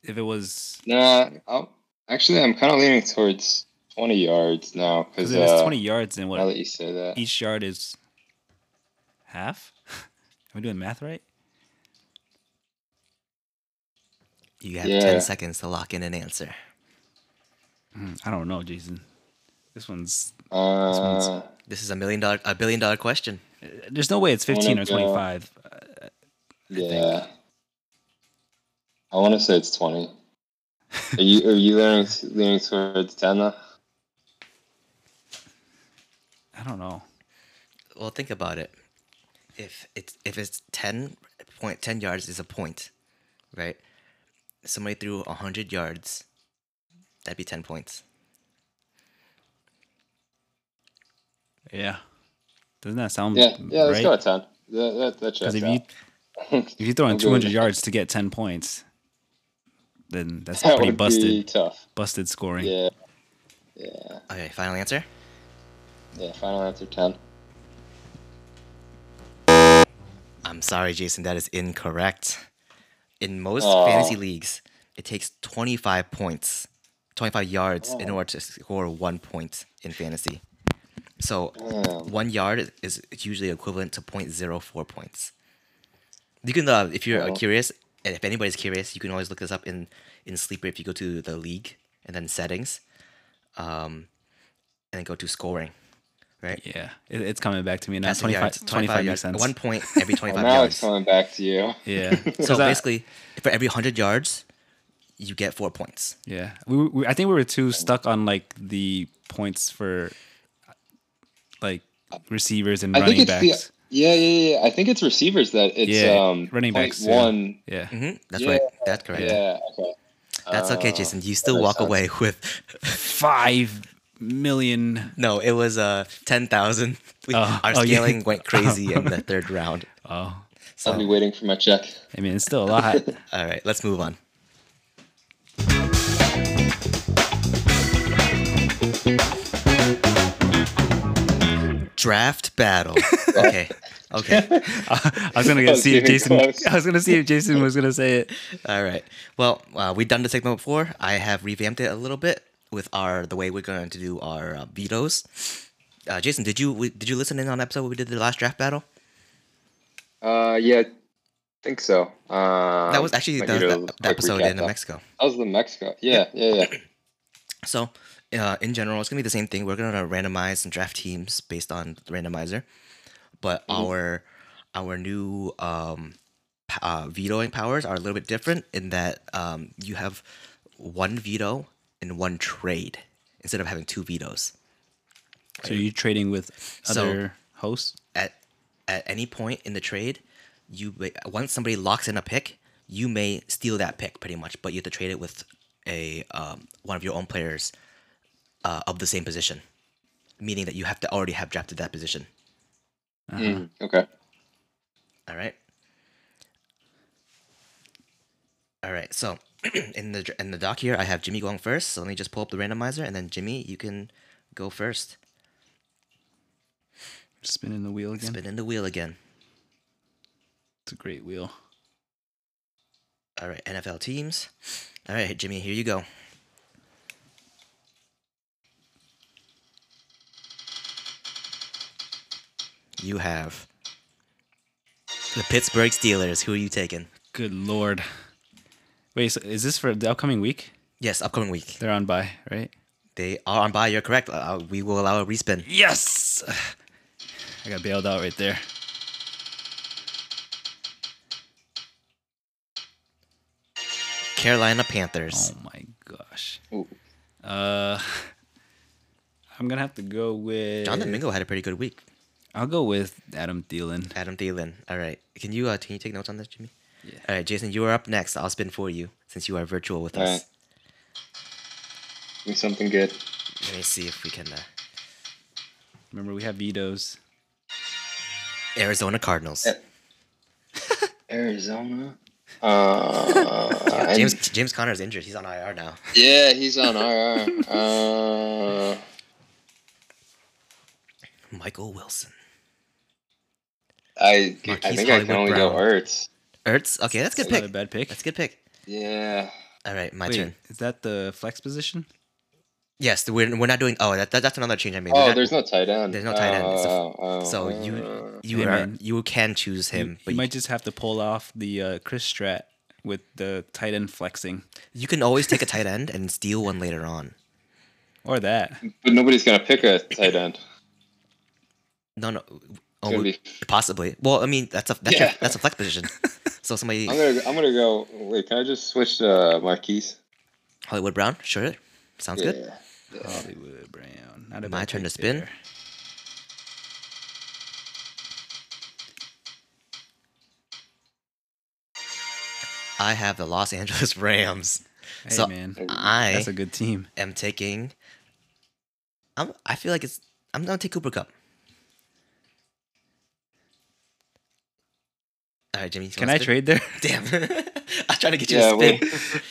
if it was... Nah, I'll, actually, I'm kind of leaning towards twenty yards now. Because if uh, it's twenty yards, then what? I'll let you say that. Each yard is half? Am I doing math right? You have yeah. ten seconds to lock in an answer. Mm, I don't know, Jason. This one's... Uh, this, one's this is a million dollar, a billion dollar question. There's no way it's fifteen or go, twenty-five. Uh, yeah. I, I want to say it's twenty. Are you, are you leaning, leaning towards ten, though? I don't know. Well, think about it. If it's, if it's ten point, ten yards is a point, right? If somebody threw one hundred yards, that'd be ten points. Yeah. Doesn't that sound yeah, yeah, right? Yeah, let's go at ten. That, that, that checks if out. You, if you throw in two hundred yards to get ten points, then that's that pretty busted. Tough. Busted scoring. Yeah. Yeah. Okay, final answer? Yeah, final answer, ten. I'm sorry, Jason, that is incorrect. In most oh. fantasy leagues, it takes twenty-five points, twenty-five yards oh. in order to score one point in fantasy. So Damn. one yard is usually equivalent to zero point zero four points. You can, uh, if you're oh. curious, and if anybody's curious, you can always look this up in, in Sleeper if you go to the league and then settings, um, and then go to scoring. Right. Yeah, it, it's coming back to me now. twenty-five, twenty-five, twenty-five makes sense. One point every twenty-five well, now yards. Now it's coming back to you. Yeah. So that, basically, for every hundred yards, you get four points. Yeah. We, we I think we were too stuck on like the points for like receivers and I running think it's backs. The, yeah, yeah, yeah. I think it's receivers that it's yeah, um running backs. Yeah. One. Yeah. Mm-hmm. That's yeah. right. That's correct. Yeah. Okay. That's okay, Jason. You still walk sense. away with five. Million. No, it was uh ten thousand. Oh, Our oh, scaling yeah. went crazy oh. in the third round. Oh, so I'll be waiting for my check. I mean, it's still a lot. All right, let's move on. Draft battle. Okay, okay. I was gonna see if Jason. I was gonna see if Jason was gonna say it. All right. Well, uh, we've done this segment before. I have revamped it a little bit with our the way we're going to do our uh, vetoes. Uh, Jason, did you we, did you listen in on the episode where we did the last draft battle? Uh, yeah, I think so. Um, that was actually the, that, that episode in that. Mexico. That was the Mexico. Yeah, yeah, yeah. yeah. So, uh, in general, it's gonna be the same thing. We're gonna randomize and draft teams based on the randomizer, but mm-hmm. our our new um, uh, vetoing powers are a little bit different in that um, you have one veto in one trade instead of having two vetoes. So right. You're trading with other so hosts? At at any point in the trade, you may, once somebody locks in a pick, you may steal that pick pretty much, but you have to trade it with a um, one of your own players uh, of the same position, meaning that you have to already have drafted that position. Uh-huh. Mm, okay. All right. All right, so... in the in the doc here, I have Jimmy going first. So let me just pull up the randomizer, and then Jimmy, you can go first. Spinning the wheel again. Spinning the wheel again. It's a great wheel. All right, N F L teams. All right, Jimmy, here you go. You have the Pittsburgh Steelers. Who are you taking? Good Lord. Wait, so is this for the upcoming week? Yes, upcoming week. They're on bye, right? They are on bye. You're correct. Uh, we will allow a respin. Yes! I got bailed out right there. Carolina Panthers. Oh, my gosh. Ooh. Uh, I'm going to have to go with... Jonathan Mingo had a pretty good week. I'll go with Adam Thielen. Adam Thielen. All right. Can you, uh, can you take notes on this, Jimmy? Yeah. All right, Jason, you are up next. I'll spin for you since you are virtual with All us. Right. Do something good. Let me see if we can. Uh... Remember, we have vetoes. Arizona Cardinals. Arizona. Uh, James James Conner is injured. He's on I R now. Yeah, he's on I R. uh... Michael Wilson. I Marquise I think Hollywood I can only Brown. Go Ertz. Ertz? Okay, that's a good pick. That's a bad pick. That's a good pick. Yeah. All right, my Wait, turn. Is that the flex position? Yes, we're, we're not doing... Oh, that, that that's another change I made. Oh, not, there's no tight end. There's no tight end. Oh, a, oh, so oh, you you, are, you can choose him. You, but you, you might just have to pull off the uh, Chris Strat with the tight end flexing. You can always take a tight end and steal one later on. Or that. But nobody's going to pick a tight end. No, no. Oh, be... possibly. Well, I mean, that's a that's, yeah. your, that's a flex position. So somebody. I'm gonna I'm gonna go. Wait, can I just switch to uh, Marquise? Hollywood Brown, sure. Sounds yeah. good. Yeah. Hollywood Brown. Not My turn to spin. There. I have the Los Angeles Rams. Hey, so man. I That's a good team. am taking I'm, I feel like it's I'm going to take Cooper Kupp. All right, Jimmy. You Can I trade there? Damn. I tried to get you yeah, to spin.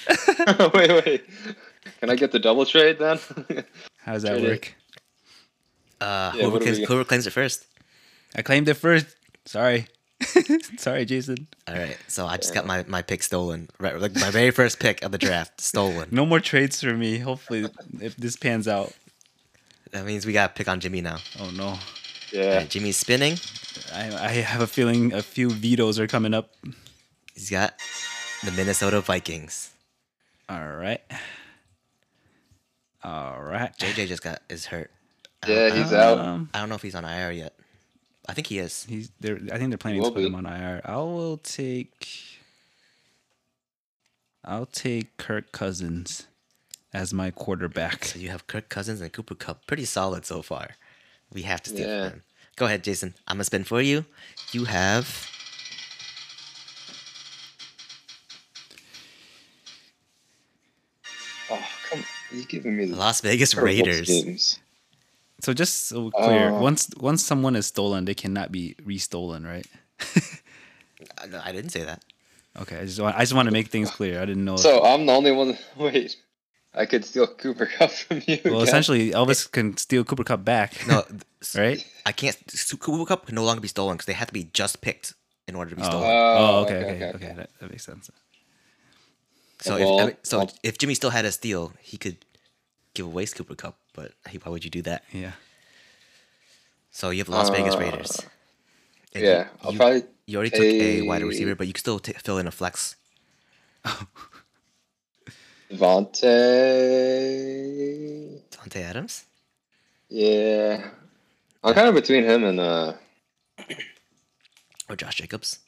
Wait. wait, wait. Can I get the double trade then? How does that trade work? It. Uh, yeah, whoever, claims, whoever claims it first. I claimed it first. Sorry. Sorry, Jason. All right. So I just got my, my pick stolen. Right, like my very first pick of the draft stolen. No more trades for me. Hopefully, if this pans out. That means we got to pick on Jimmy now. Oh, no. Yeah. Right, Jimmy's spinning. I, I have a feeling a few vetoes are coming up. He's got the Minnesota Vikings. All right. All right. J J just got is hurt. Yeah, he's out. Um, I don't know if he's on I R yet. I think he is. He's there. I think they're planning to put be. him on I R. I will take. I'll take Kirk Cousins as my quarterback. So you have Kirk Cousins and Cooper Kupp. Pretty solid so far. We have to steal yeah. them. Go ahead, Jason. I'm going to spin for you. You have... Oh, come on. You're giving me the... Las Vegas Raiders. Games. So just so clear, uh, once once someone is stolen, they cannot be restolen, right? No, I didn't say that. Okay, I just, want, I just want to make things clear. I didn't know... So if... I'm the only one... Wait... I could steal Cooper Kupp from you. Well, again. essentially, Elvis can steal Cooper Kupp back. No, right? I can't. Cooper Kupp can no longer be stolen because they have to be just picked in order to be oh. stolen. Oh, okay, okay, okay. okay. okay. That, that makes sense. So, well, if so, well, if Jimmy still had a steal, he could give away Cooper Kupp. But hey, why would you do that? Yeah. So you have Las uh, Vegas Raiders. And yeah, you, I'll you, probably. You already took a wide receiver, but you can still t- fill in a flex. Davante Davante Adams? Yeah. I'm kind of between him and... uh, Or Josh Jacobs?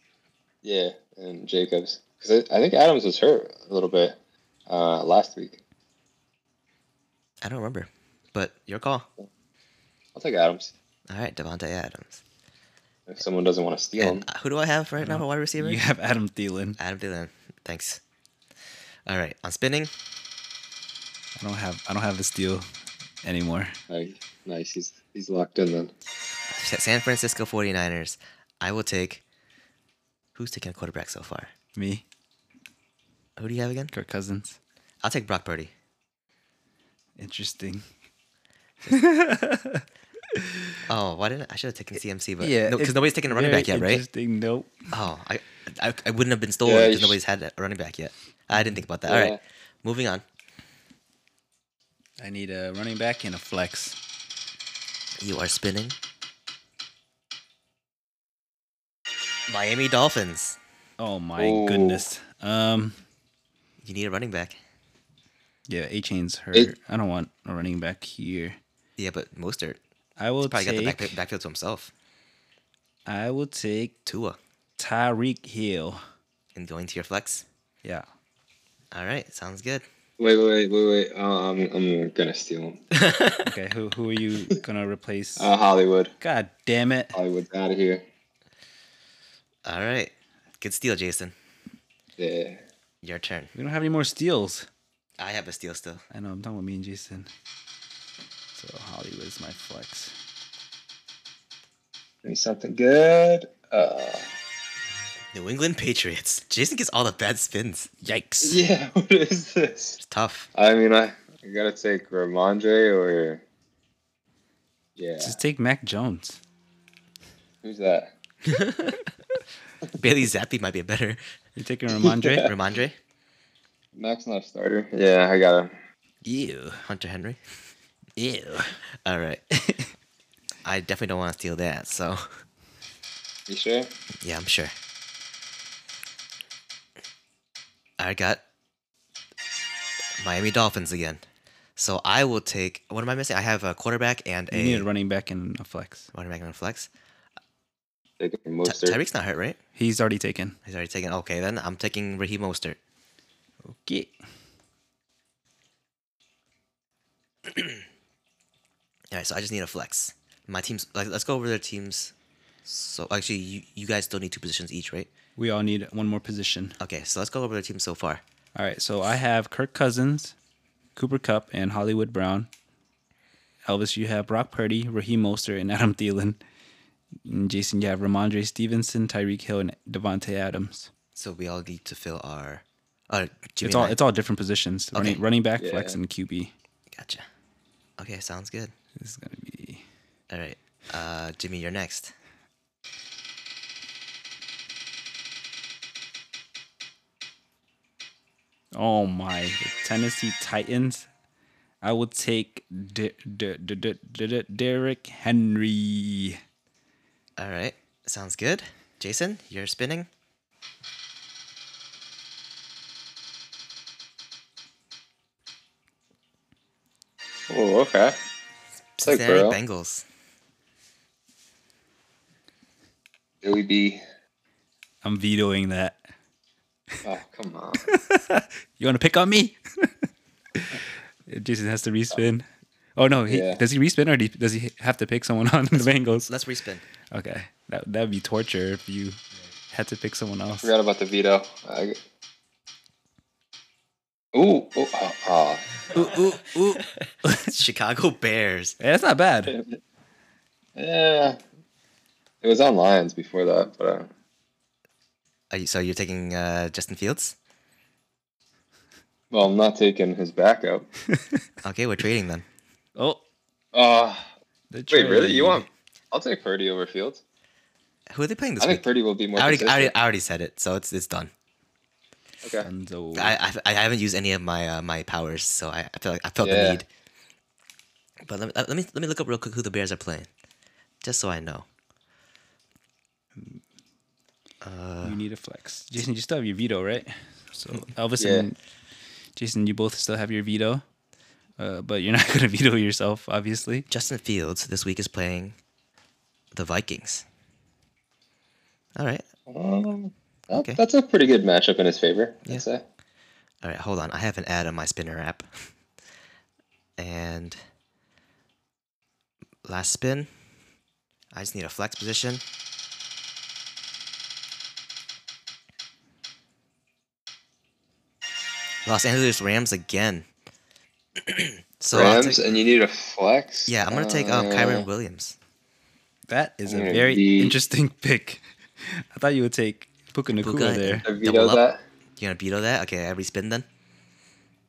Yeah, and Jacobs. Because I, I think Adams was hurt a little bit uh, last week. I don't remember. But your call. I'll take Adams. All right, Davante Adams. If someone doesn't want to steal and him. Who do I have right now for wide receiver? You have Adam Thielen. Adam Thielen. Thanks. All right, I'm spinning. I don't have I don't have the steal anymore. Right, nice, he's he's locked in then. San Francisco 49ers. I will take. Who's taking a quarterback so far? Me. Who do you have again? Kirk Cousins. I'll take Brock Purdy. Interesting. Oh, why didn't I, I should have taken C M C? But yeah, because no, nobody's taking a running back yet, right? Interesting. Nope. Oh, I I, I wouldn't have been stolen because yeah, nobody's had a running back yet. I didn't think about that. Yeah. All right, moving on. I need a running back and a flex. You are spinning. Miami Dolphins. Oh my Ooh. goodness. Um, you need a running back. Yeah, A-Chain's hurt. Eight. I don't want a running back here. Yeah, but Mostert. I will He's probably take, got the back, backfield to himself. I will take Tua. Tyreek Hill. And going to your flex. Yeah. All right, sounds good. Wait, wait, wait, wait, wait. Uh, I'm, I'm gonna steal him. Okay, who, who are you gonna replace? Uh, Hollywood. God damn it! Hollywood's out of here. All right, good steal, Jason. Yeah. Your turn. We don't have any more steals. I have a steal still. I know. I'm done with me and Jason. So Hollywood's my flex. Give me something good. Uh. New England Patriots. Jason gets all the bad spins. Yikes. Yeah, what is this? It's tough. I mean, I, I gotta take Ramondre or... Yeah. Just take Mac Jones. Who's that? Bailey Zappi might be better. You're taking Ramondre? Yeah. Ramondre? Mac's not a starter. Yeah, I got him. Ew. Hunter Henry? Ew. All right. I definitely don't want to steal that, so... You sure? Yeah, I'm sure. I got Miami Dolphins again. So I will take... What am I missing? I have a quarterback and you a... You need a running back and a flex. Running back and a flex. Taking Mostert. Ty- Tyreek's not hurt, right? He's already taken. He's already taken. Okay, then I'm taking Raheem Mostert. Okay. All right, so I just need a flex. My team's... like, let's go over their teams. So actually, you, you guys still need two positions each, right? We all need one more position. Okay, so let's go over the team so far. All right, so I have Kirk Cousins, Cooper Kupp, and Hollywood Brown. Elvis, you have Brock Purdy, Raheem Mostert, and Adam Thielen. And Jason, you have Ramondre Stevenson, Tyreek Hill, and Davante Adams. So we all need to fill our... Uh, it's all I? it's all different positions. Okay. Running, running back, yeah. flex, and Q B. Gotcha. Okay, sounds good. This is going to be... All right. Uh, Jimmy, you're next. Oh, my. The Tennessee Titans. I will take D- D- D- D- D- D- Derrick Henry. All right. Sounds good. Jason, you're spinning. Oh, okay. Cincinnati like, Bengals. Joey B. I'm vetoing that. Oh, come on. You want to pick on me? Jason has to respin. Oh, no. He, yeah. Does he respin or does he have to pick someone on let's, the Bengals? Let's respin. Okay. That that would be torture if you had to pick someone else. I forgot about the veto. I... Ooh. Ooh. Uh, uh. Ooh. Ooh. Ooh. Chicago Bears. Yeah, that's not bad. Yeah. It was on Lions before that. But uh... Are you, so you're taking uh, Justin Fields? Well, I'm not taking his backup. Okay, we're trading then. Oh. Uh, wait, trading. Really? You want? I'll take Purdy over Fields. Who are they playing this I week? I think Purdy will be more I already, I already, I already said it, so it's it's done. Okay. I, I, I haven't used any of my uh, my powers, so I, I feel like I felt yeah. the need. But let me, let me let me look up real quick who the Bears are playing, just so I know. Uh, you need a flex, Jason. You still have your veto, right? So Elvis yeah. and Jason, you both still have your veto, uh, but you're not going to veto yourself, obviously. Justin Fields this week is playing the Vikings. All right. Um, okay. That's a pretty good matchup in his favor, I'd yeah. say. All right, hold on. I have an ad on my spinner app. And last spin. I just need a flex position. Los Angeles Rams again. So Rams, take, and you need a flex? Yeah, I'm going to take um, Kyron Williams. That is I'm a very be... interesting pick. I thought you would take Puka Nacua Puka, there. I veto that. You're going to veto that? Okay, every spin then?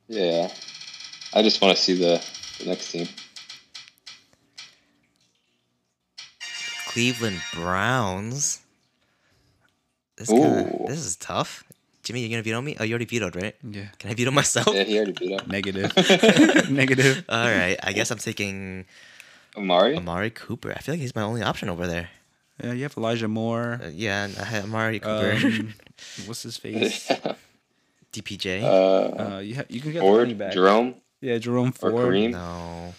Yeah. I just want to see the, the next team. Cleveland Browns. This, kinda, this is tough. Jimmy, you're going to veto me? Oh, you already vetoed, right? Yeah. Can I veto myself? Yeah, he already vetoed. Negative. Negative. All right. I guess I'm taking... Amari? Amari Cooper. I feel like he's my only option over there. Yeah, you have Elijah Moore. Uh, yeah, I have Amari Cooper. Um, what's his face? D P J. Uh, uh, you, ha- you can get Ford, the running back. Jerome? Yeah, Jerome Ford. Or Kareem? No.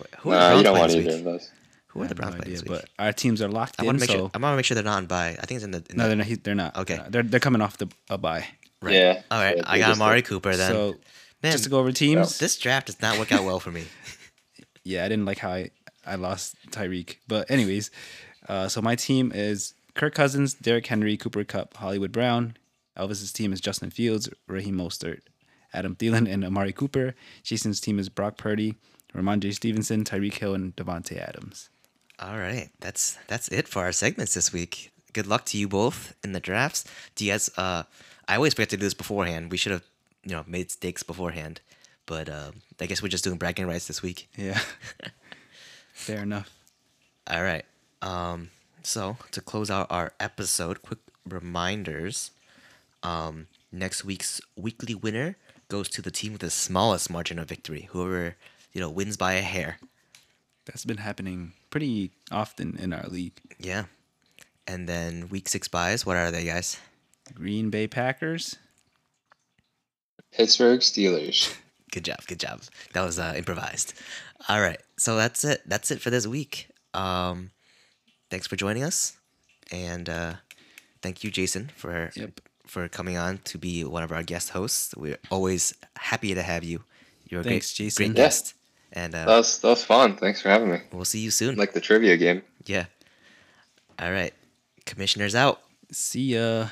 Wait, who no, are the Browns you don't want either week? Of those. Who are the Browns no playing this week? But our teams are locked I in, so... Sure, I want to make sure they're not on bye. I think it's in the... In no, the... They're, not, they're not. Okay. No, they're, they're coming off the a bye. Right. Yeah. All right, yeah, I got Amari Cooper then. So, man, just to go over teams... This draft does not work out well for me. Yeah, I didn't like how I, I lost Tyreek. But anyways, uh, so my team is Kirk Cousins, Derrick Henry, Cooper Kupp, Hollywood Brown. Elvis's team is Justin Fields, Raheem Mostert, Adam Thielen, and Amari Cooper. Jason's team is Brock Purdy, Ramondre Stevenson, Tyreek Hill, and Davante Adams. All right, that's that's it for our segments this week. Good luck to you both in the drafts. Do you guys? Uh, I always forget to do this beforehand. We should have, you know, made stakes beforehand. But uh, I guess we're just doing bragging rights this week. Yeah. Fair enough. All right. Um, so to close out our episode, quick reminders. Um, next week's weekly winner goes to the team with the smallest margin of victory. Whoever, you know, wins by a hair. That's been happening pretty often in our league. Yeah. And then week six buys, what are they, guys? Green Bay Packers. Pittsburgh Steelers. Good job, good job. That was uh, improvised. All right, so that's it. That's it for this week. Um, thanks for joining us, and uh, thank you, Jason, for yep. for coming on to be one of our guest hosts. We're always happy to have you. You're thanks, a great, Jason. Great yeah. guest. And uh, that was that was fun. Thanks for having me. We'll see you soon. Like the trivia game. Yeah. All right, Commissioners out. See ya.